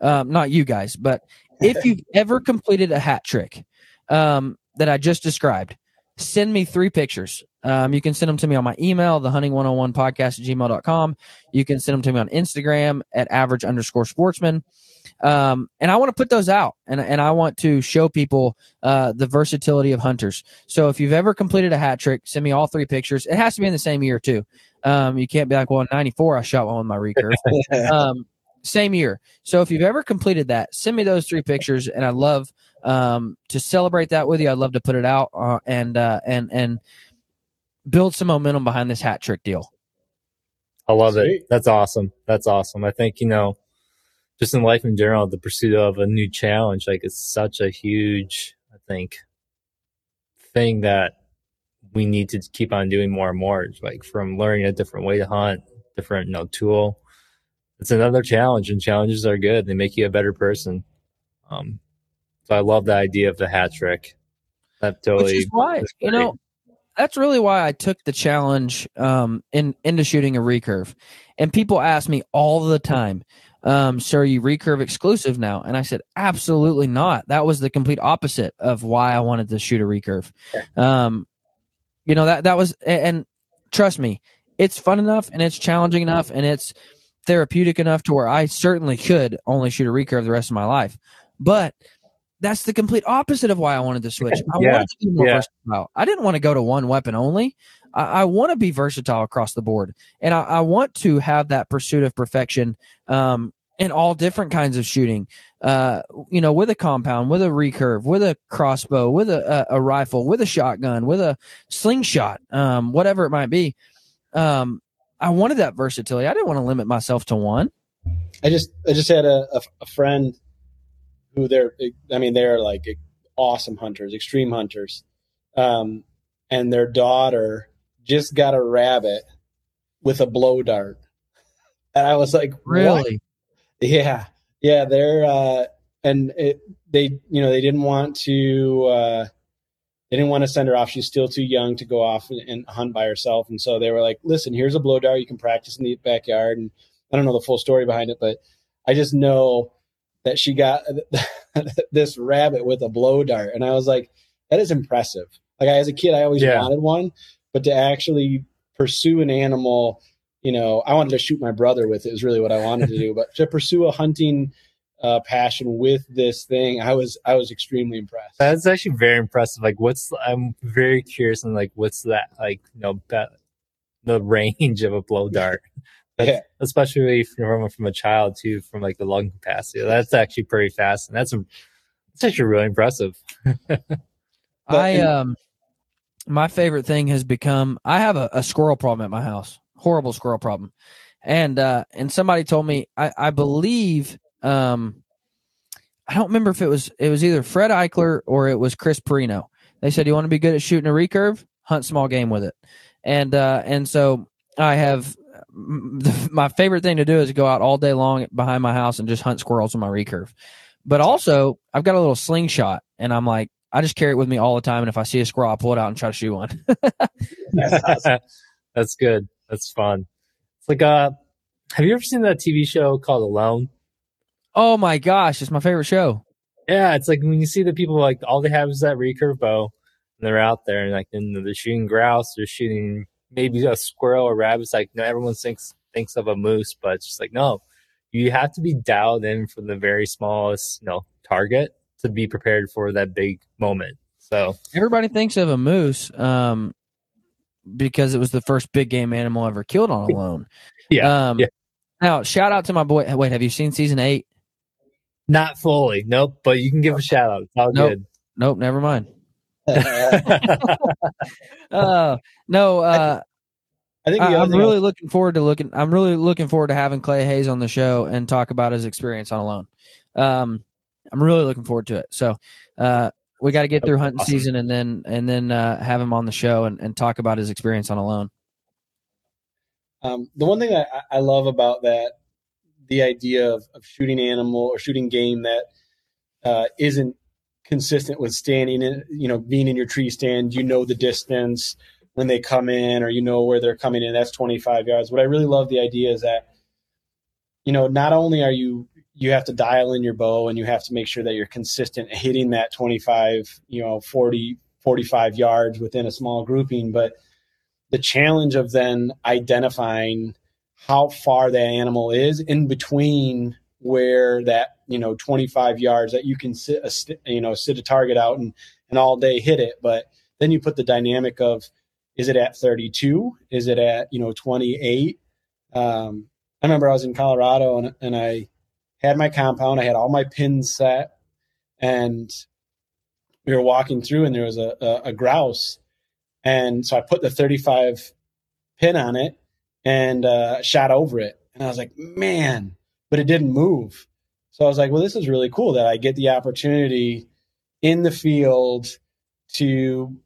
Not you guys, but if you've ever completed a hat trick that I just described, send me 3 pictures. You can send them to me on my email, thehunting101podcast@gmail.com. You can send them to me on Instagram @average_sportsman. And I want to put those out, and I want to show people the versatility of hunters. So if you've ever completed a hat trick, send me all 3 pictures. It has to be in the same year too. You can't be like, well, in '94 I shot one with my recurve. Same year. So if you've ever completed that, send me those 3 pictures, and I'd love to celebrate that with you. I'd love to put it out and build some momentum behind this hat trick deal. I love it. That's awesome. That's awesome. I think, just in life in general, the pursuit of a new challenge, like, it's such a huge, I think, thing that we need to keep on doing more and more. It's like, from learning a different way to hunt, different, tool. It's another challenge, and challenges are good. They make you a better person. So I love the idea of the hat trick. That totally, which is why, that's really why I took the challenge into shooting a recurve. And people ask me all the time, so are you recurve exclusive now? And I said, absolutely not. That was the complete opposite of why I wanted to shoot a recurve. That was, and trust me, it's fun enough, and it's challenging enough, and it's therapeutic enough to where I certainly could only shoot a recurve the rest of my life. But that's the complete opposite of why I wanted to switch. I wanted to be more versatile. I didn't want to go to one weapon only. I want to be versatile across the board, and I want to have that pursuit of perfection in all different kinds of shooting, with a compound, with a recurve, with a crossbow, with a rifle, with a shotgun, with a slingshot, whatever it might be. I wanted that versatility. I didn't want to limit myself to one. I just had a friend who they're like awesome hunters, extreme hunters. And their daughter just got a rabbit with a blow dart. And I was like, really? What? Yeah, they didn't want to send her off. She's still too young to go off and hunt by herself. And so they were like, listen, here's a blow dart. You can practice in the backyard. And I don't know the full story behind it, but I just know that she got this rabbit with a blow dart. And I was like, that is impressive. Like, as a kid, I always wanted one, but to actually pursue an animal, I wanted to shoot my brother with it, is really what I wanted to do. But to pursue a hunting passion with this thing, I was extremely impressed. That's actually very impressive. Like, I'm very curious on what's that the range of a blow dart, especially from a child too, from the lung capacity. That's actually pretty fast, and that's actually really impressive. My favorite thing has become, I have a squirrel problem at my house, horrible squirrel problem. And somebody told me, I believe, I don't remember if it was either Fred Eichler or it was Chris Perino. They said, you want to be good at shooting a recurve, hunt small game with it. And so I have, my favorite thing to do is go out all day long behind my house and just hunt squirrels with my recurve. But also I've got a little slingshot, and I'm like, I just carry it with me all the time, and if I see a squirrel, I pull it out and try to shoot one. That's awesome. That's good. That's fun. It's like, have you ever seen that TV show called Alone? Oh my gosh, it's my favorite show. Yeah, it's like when you see the people, all they have is that recurve bow, and they're out there, and they're shooting grouse, they're shooting maybe a squirrel or rabbit. It's everyone thinks of a moose, but it's just no, you have to be dialed in for the very smallest, target, to be prepared for that big moment. So everybody thinks of a moose because it was the first big game animal ever killed on Alone. Yeah. Now, shout out to my boy. Wait, have you seen season 8? Not fully. Nope. But you can give a shout out. It's all good. Nope. Never mind. I'm really looking forward to having Clay Hayes on the show and talk about his experience on Alone. I'm really looking forward to it. So, we got to get through hunting season and then have him on the show and talk about his experience on Alone. The one thing I love about that, the idea of shooting animal or shooting game that isn't consistent with standing in, being in your tree stand, the distance when they come in or where they're coming in, that's 25 yards. What I really love the idea is that, not only are you have to dial in your bow and you have to make sure that you're consistent hitting that 25, 40, 45 yards within a small grouping, but the challenge of then identifying how far that animal is in between where that, 25 yards that you can sit a target out and all day hit it. But then you put the dynamic of, is it at 32? Is it at, 28? I remember I was in Colorado and I had my compound. I had all my pins set and we were walking through and there was a grouse. And so I put the 35 pin on it and shot over it. And I was like, man, but it didn't move. So I was like, well, this is really cool that I get the opportunity in the field to,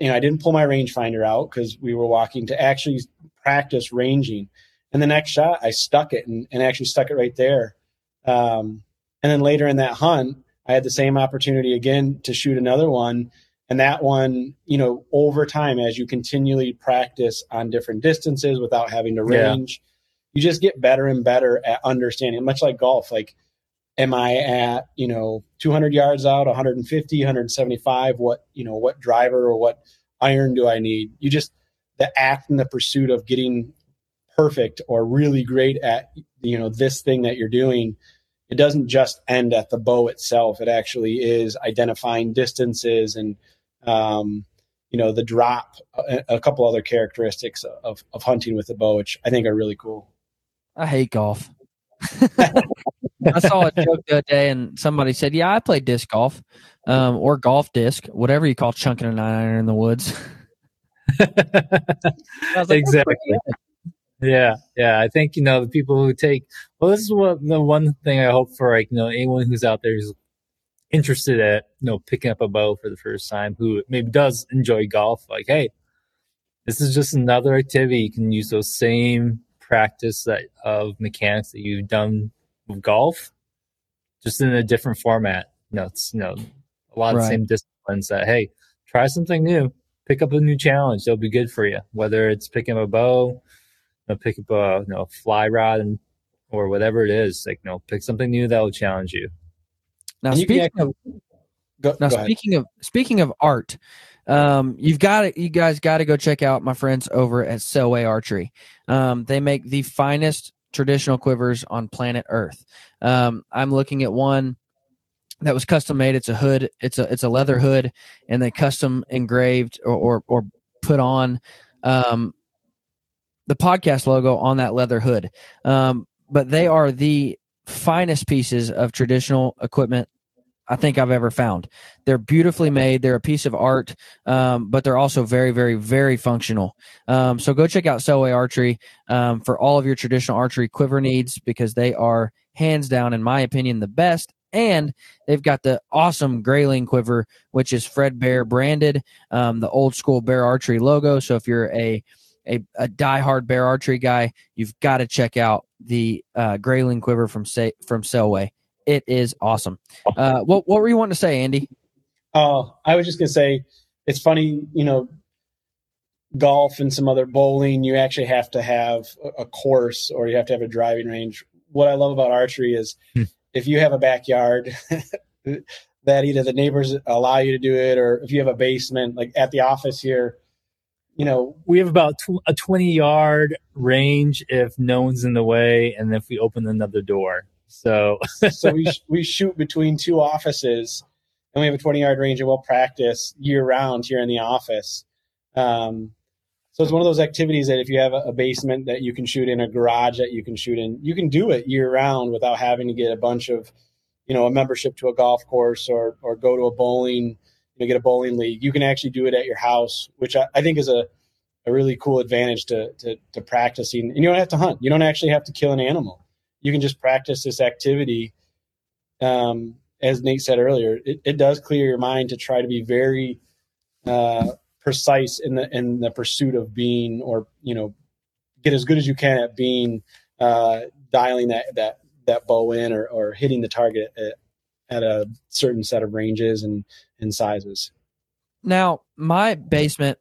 I didn't pull my rangefinder out because we were walking, to actually practice ranging. And the next shot, I stuck it and actually stuck it right there. And then later in that hunt, I had the same opportunity again to shoot another one. And that one, over time, as you continually practice on different distances without having to range, you just get better and better at understanding, much like golf. Like, am I at, 200 yards out, 150, 175, what driver or what iron do I need? You just, the act and the pursuit of getting perfect or really great at, this thing that you're doing, it doesn't just end at the bow itself. It actually is identifying distances and, the drop, a couple other characteristics of hunting with the bow, which I think are really cool. I hate golf. I saw a joke the other day and somebody said, yeah, I play disc golf, or golf disc, whatever you call chunking a 9-iron in the woods. Like, exactly. Yeah. I think, the people who take, this is what the one thing I hope for, anyone who's out there who's interested at, picking up a bow for the first time, who maybe does enjoy golf, like, hey, this is just another activity. You can use those same practice of mechanics that you've done with golf, just in a different format. It's, a lot of the same disciplines that, hey, try something new, pick up a new challenge. That'll be good for you, whether it's picking up a bow, pick up a fly rod or whatever it is, pick something new that will challenge you. Now, speaking of art, you guys got to go check out my friends over at Selway Archery. They make the finest traditional quivers on planet Earth. I'm looking at one that was custom made. It's a hood. It's a leather hood, and they custom engraved or put on the podcast logo on that leather hood. But they are the finest pieces of traditional equipment I think I've ever found. They're beautifully made. They're a piece of art, but they're also very, very, very functional. So go check out Selway Archery for all of your traditional archery quiver needs, because they are hands down, in my opinion, the best. And they've got the awesome Grayling quiver, which is Fred Bear branded, the old school Bear Archery logo. So if you're a diehard Bear Archery guy, you've got to check out the Grayling quiver from Selway. It is awesome. What were you wanting to say, Andy? Oh, I was just gonna say, it's funny, golf and some other bowling, you actually have to have a course or you have to have a driving range. What I love about archery is if you have a backyard that either the neighbors allow you to do it, or if you have a basement, like at the office here, we have about a 20-yard range if no one's in the way, and if we open another door. So we shoot between two offices, and we have a 20-yard range, and we'll practice year-round here in the office. So it's one of those activities that if you have a basement that you can shoot in, a garage that you can shoot in, you can do it year round without having to get a bunch of, you know, a membership to a golf course or go to a bowling, you know, get a bowling league. You can actually do it at your house, which I think is a really cool advantage to practicing. And you don't have to hunt. You don't actually have to kill an animal. You can just practice this activity. As Nate said earlier, it does clear your mind to try to be very precise in the pursuit of being, or, you know, get as good as you can at being dialing that bow in or hitting the target at a certain set of ranges and sizes. Now, my basement,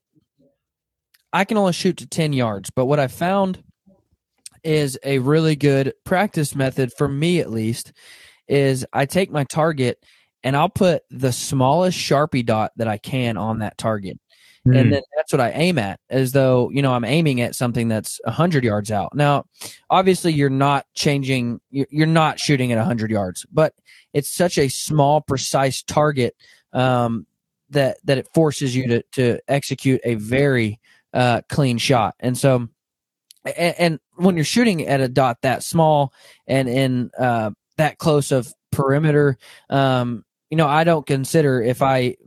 I can only shoot to 10 yards, but what I found is a really good practice method for me, at least, is I take my target and I'll put the smallest Sharpie dot that I can on that target. Mm. And then that's what I aim at, as though, you know, I'm aiming at something that's 100 yards out. Now, obviously you're not changing, you're not shooting at 100 yards, but it's such a small, precise target that it forces you to execute a very clean shot. And so, and when you're shooting at a dot that small and in that close of perimeter, you know, I don't consider if I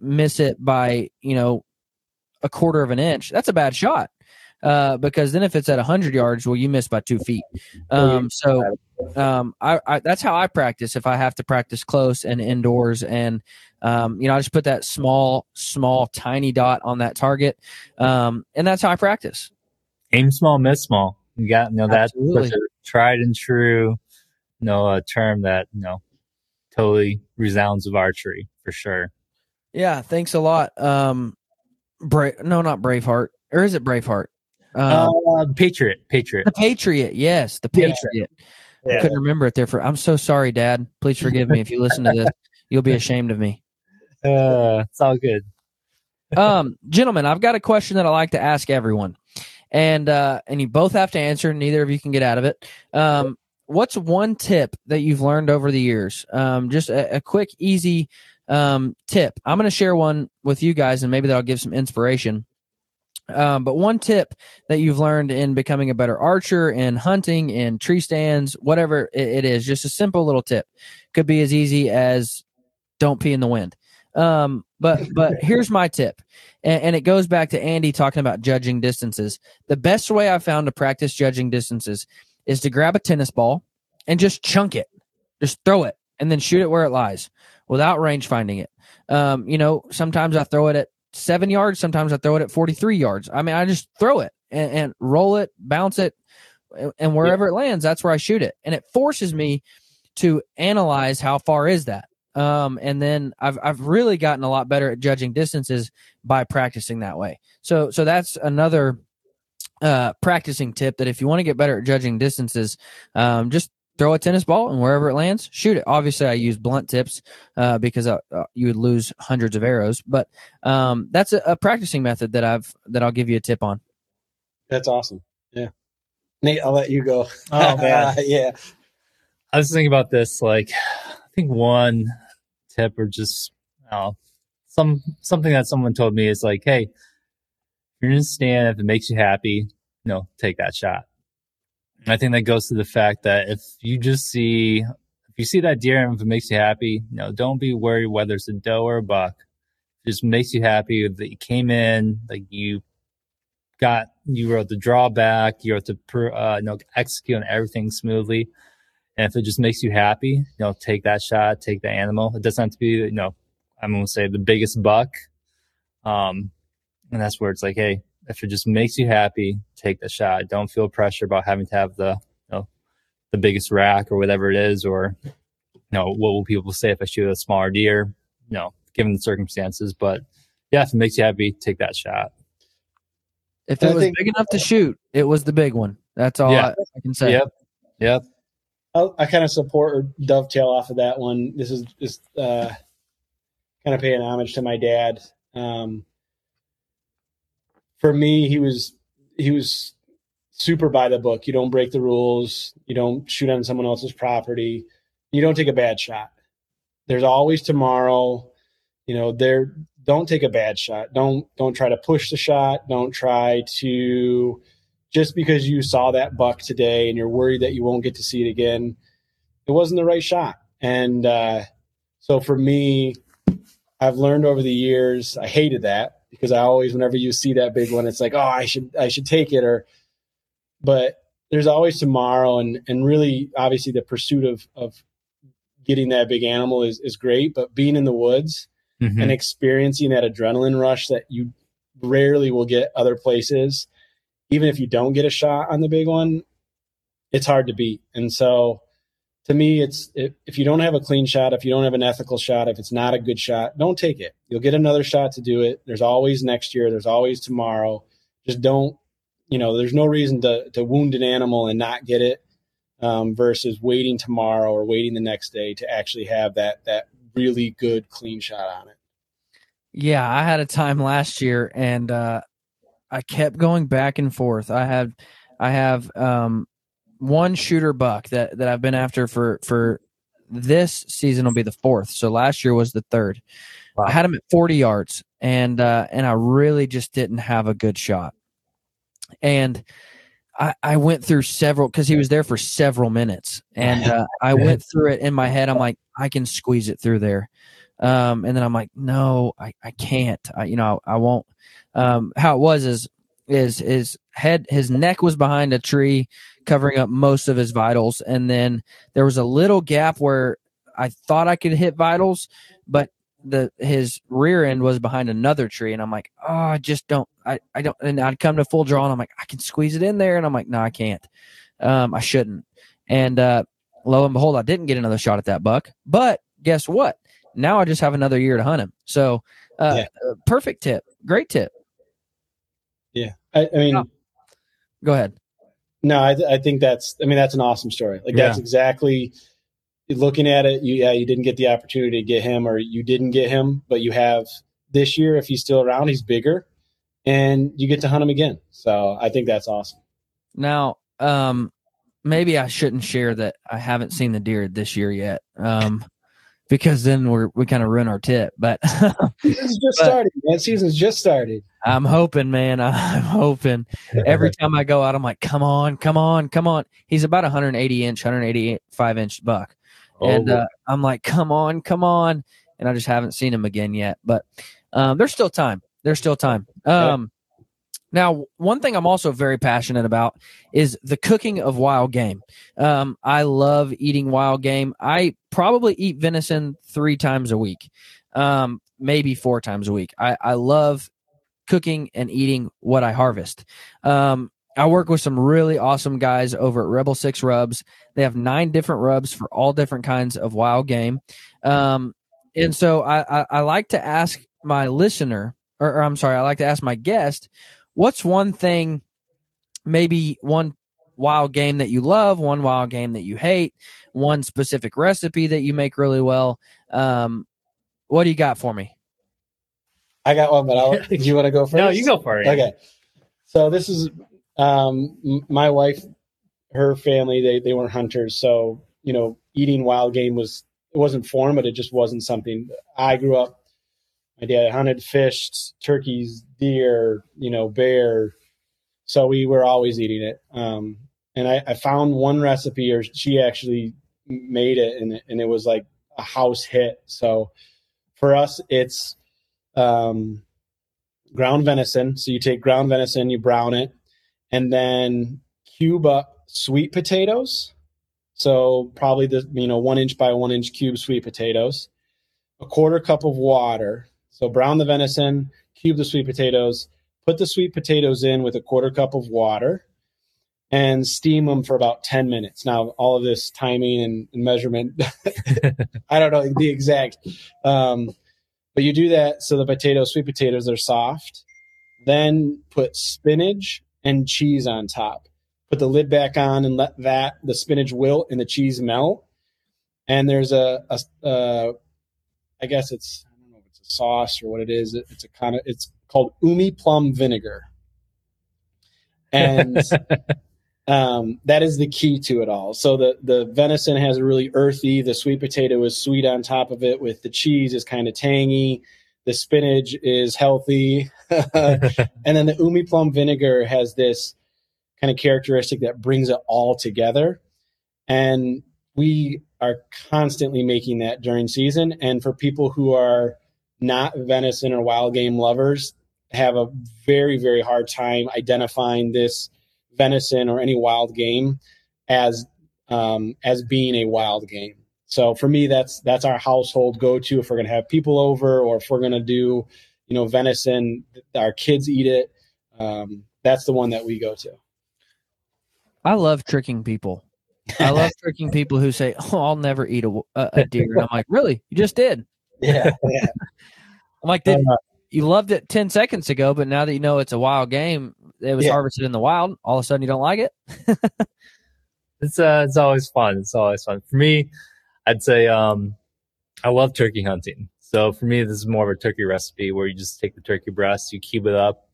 miss it by, you know, a quarter of an inch, that's a bad shot. Because then if it's at 100 yards, well, you miss by 2 feet. So that's how I practice. If I have to practice close and indoors, and, you know, I just put that small, tiny dot on that target. And that's how I practice. Aim small, miss small. You got, you know, that's such a tried and true, you know, a term that, you know, totally resounds of archery for sure. Yeah, thanks a lot. Not Braveheart, or is it Braveheart? Patriot. The Patriot, yes, the Patriot. Yeah. I couldn't remember it there for. I'm so sorry, Dad. Please forgive me if you listen to this. You'll be ashamed of me. It's all good. Gentlemen, I've got a question that I like to ask everyone, and you both have to answer. Neither of you can get out of it. What's one tip that you've learned over the years? Just a quick, easy tip. I'm going to share one with you guys, and maybe that'll give some inspiration. But one tip that you've learned in becoming a better archer, in hunting, in tree stands, whatever it is, just a simple little tip. Could be as easy as don't pee in the wind. But here's my tip, and it goes back to Andy talking about judging distances. The best way I've found to practice judging distances is to grab a tennis ball and just chunk it, just throw it, and then shoot it where it lies without range finding it. You know, sometimes I throw it at 7 yards. Sometimes I throw it at 43 yards. I mean, I just throw it and roll it, bounce it, and wherever it lands, that's where I shoot it. And it forces me to analyze how far is that. And then I've really gotten a lot better at judging distances by practicing that way. So that's another practicing tip, that if you want to get better at judging distances, just throw a tennis ball and wherever it lands, shoot it. Obviously I use blunt tips, because you would lose hundreds of arrows, but, that's a practicing method that I'll give you a tip on. That's awesome. Yeah. Nate, I'll let you go. Oh man. Yeah. I was thinking about this, like, I think one tip, or just, something that someone told me is like, hey, you're going to stand, if it makes you happy, you know, take that shot. And I think that goes to the fact that if you see that deer and if it makes you happy, you know, don't be worried whether it's a doe or a buck. It just makes you happy that you came in, like you wrote the drawback, you wrote to execute on everything smoothly. And if it just makes you happy, you know, take that shot, take the animal. It doesn't have to be, you know, I'm going to say the biggest buck. And that's where it's like, hey, if it just makes you happy, take the shot. Don't feel pressure about having to have the, you know, the biggest rack or whatever it is, or, you know, what will people say if I shoot a smaller deer, you know, given the circumstances. But yeah, if it makes you happy, take that shot. If it was big enough to shoot, it was the big one. That's all I can say. Yep. I kind of support or dovetail off of that one. This is just kind of paying homage to my dad. For me, he was super by the book. You don't break the rules. You don't shoot on someone else's property. You don't take a bad shot. There's always tomorrow. You know, don't take a bad shot. Don't try to push the shot. Don't try to, just because you saw that buck today and you're worried that you won't get to see it again, it wasn't the right shot. And so for me, I've learned over the years, I hated that, because I always, whenever you see that big one, it's like, oh, I should take it, but there's always tomorrow. And really, obviously the pursuit of getting that big animal is great, but being in the woods, mm-hmm. and experiencing that adrenaline rush that you rarely will get other places, even if you don't get a shot on the big one, it's hard to beat. And so to me, if you don't have a clean shot, if you don't have an ethical shot, if it's not a good shot, don't take it. You'll get another shot to do it. There's always next year. There's always tomorrow. Just don't, there's no reason to wound an animal and not get it, versus waiting tomorrow or waiting the next day to actually have that really good clean shot on it. Yeah, I had a time last year and I kept going back and forth. I have one shooter buck that I've been after for this season will be the fourth. So last year was the third. Wow. I had him at 40 yards and I really just didn't have a good shot. And I went through several, because he was there for several minutes, and I went through it in my head. I'm like, I can squeeze it through there. And then I'm like, no, I can't. I won't. How it was is his neck was behind a tree, covering up most of his vitals. And then there was a little gap where I thought I could hit vitals, but his rear end was behind another tree. And I'm like, oh, I don't. And I'd come to full draw and I'm like, I can squeeze it in there. And I'm like, no, I can't. I shouldn't. And lo and behold, I didn't get another shot at that buck, but guess what? Now I just have another year to hunt him. So Perfect tip. Great tip. Yeah. I mean, go ahead. No, I think that's an awesome story. Like that's exactly looking at it. You didn't get the opportunity to get him, or you didn't get him, but you have this year, if he's still around, he's bigger and you get to hunt him again. So I think that's awesome. Now, maybe I shouldn't share that I haven't seen the deer this year yet. Because then we kind of ruin our tip, but season's just started, man. Season's just started. I'm hoping, man. I'm hoping. Every time I go out, I'm like, come on. He's about 185 inch buck, and I'm like, come on, and I just haven't seen him again yet. But there's still time. Now, one thing I'm also very passionate about is the cooking of wild game. I love eating wild game. I probably eat venison 3 times a week, maybe 4 times a week. I love cooking and eating what I harvest. I work with some really awesome guys over at Rebel 6 Rubs. They have 9 different rubs for all different kinds of wild game. And so I like to ask my listener, or I'm sorry, I like to ask my guest, what's one thing, maybe one wild game that you love, one wild game that you hate, one specific recipe that you make really well? What do you got for me? I got one, but you want to go first? No, you go for it. Okay. So this is my wife, her family, they weren't hunters. So, eating wild game wasn't foreign, but it just wasn't something. I grew up, my dad hunted, fished, turkeys, deer, bear. So we were always eating it. And I found one recipe, or she actually made it, and it was like a house hit. So for us, it's ground venison. So you take ground venison, you brown it, and then cube up sweet potatoes. So probably 1 inch by 1 inch cube sweet potatoes, 1/4 cup of water. So brown the venison, cube the sweet potatoes, put the sweet potatoes in with 1/4 cup of water, and steam them for about 10 minutes. Now, all of this timing and measurement, I don't know the exact, but you do that so the sweet potatoes are soft. Then put spinach and cheese on top. Put the lid back on and let the spinach wilt and the cheese melt. And there's I guess it's, sauce or what it is, it's called umi plum vinegar, and that is the key to it all. So the venison has a really earthy, the sweet potato is sweet on top of it with the cheese is kind of tangy, The spinach is healthy. And then the umi plum vinegar has this kind of characteristic that brings it all together. And we are constantly making that during season. And for people who are not venison or wild game lovers, have a very, very hard time identifying this venison or any wild game as being a wild game. So for me, that's our household go-to. If we're going to have people over, or if we're going to do, venison, our kids eat it. That's the one that we go to. I love tricking people. I love tricking people who say, "Oh, I'll never eat a deer." And I'm like, "Really? You just did?" Yeah. I'm like, you loved it 10 seconds ago, but now that you know it's a wild game, it was harvested in the wild. All of a sudden, you don't like it. It's always fun. It's always fun for me. I'd say I love turkey hunting. So for me, this is more of a turkey recipe where you just take the turkey breast, you cube it up,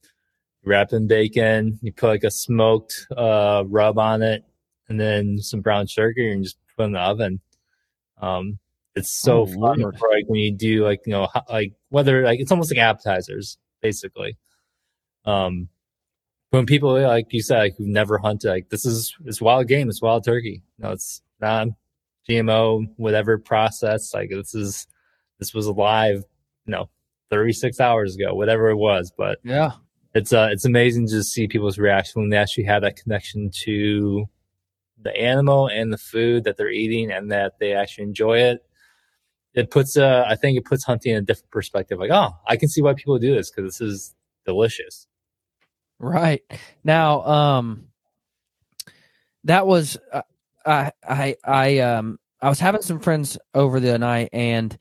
wrap it in bacon, you put like a smoked rub on it, and then some brown sugar, and just put it in the oven. It's so fun for, like, when you do it's almost like appetizers basically. When people, like you said, who've never hunted, this is wild game, it's wild turkey. No, it's not GMO, whatever process. This was alive, 36 hours ago, whatever it was. But yeah, it's amazing to see people's reaction when they actually have that connection to the animal and the food that they're eating, and that they actually enjoy it. It puts hunting in a different perspective. Like, oh, I can see why people do this, because this is delicious. Right. Now, that was, I was having some friends over the night, and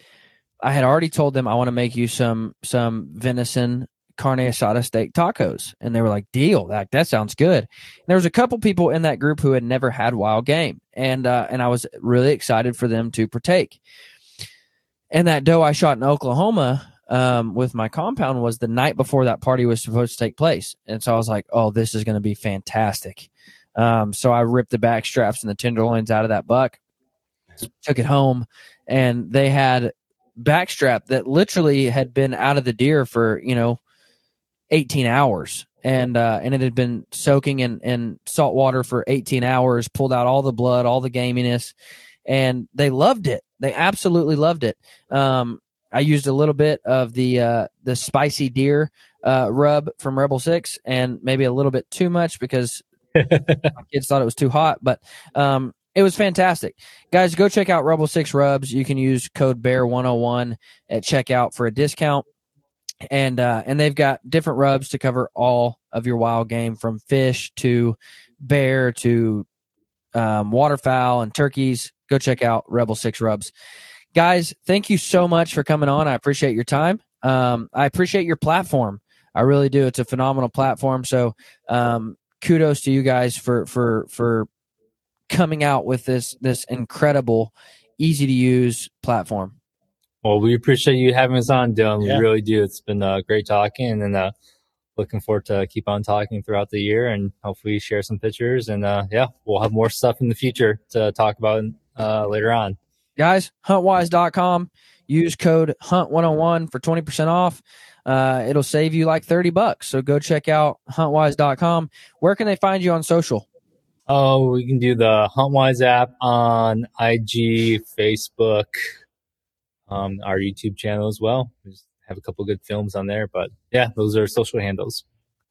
I had already told them I want to make you some venison carne asada steak tacos. And they were like, deal, that sounds good. And there was a couple people in that group who had never had wild game. And I was really excited for them to partake. And that doe I shot in Oklahoma, with my compound, was the night before that party was supposed to take place. And so I was like, oh, this is going to be fantastic. So I ripped the back straps and the tenderloins out of that buck, took it home, and they had backstrap that literally had been out of the deer for, 18 hours. And it had been soaking in salt water for 18 hours, pulled out all the blood, all the gaminess, and they loved it. They absolutely loved it. I used a little bit of the spicy deer rub from Rebel 6, and maybe a little bit too much because my kids thought it was too hot, but it was fantastic. Guys, go check out Rebel 6 Rubs. You can use code BEAR101 at checkout for a discount. And they've got different rubs to cover all of your wild game, from fish to bear to waterfowl and turkeys. Go check out Rebel 6 Rubs. Guys, thank you so much for coming on. I appreciate your time. I appreciate your platform. I really do. It's a phenomenal platform. So kudos to you guys for coming out with this incredible, easy to use platform. Well, we appreciate you having us on, Dylan. Yeah. We really do. It's been great talking, and looking forward to keep on talking throughout the year, and hopefully share some pictures, and we'll have more stuff in the future to talk about later on. Guys, huntwise.com, use code HUNT101 for 20% off. It'll save you like $30. So go check out huntwise.com. Where can they find you on social? Oh, we can do the HuntWise app on IG, Facebook, our YouTube channel as well. We just have a couple good films on there, but yeah, those are social handles.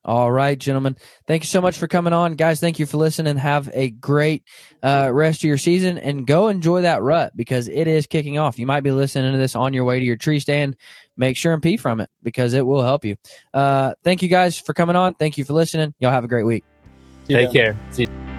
All right, gentlemen. Thank you so much for coming on. Guys, thank you for listening. Have a great rest of your season, and go enjoy that rut, because it is kicking off. You might be listening to this on your way to your tree stand. Make sure and pee from it, because it will help you. Thank you guys for coming on. Thank you for listening. Y'all have a great week. Take care. See you.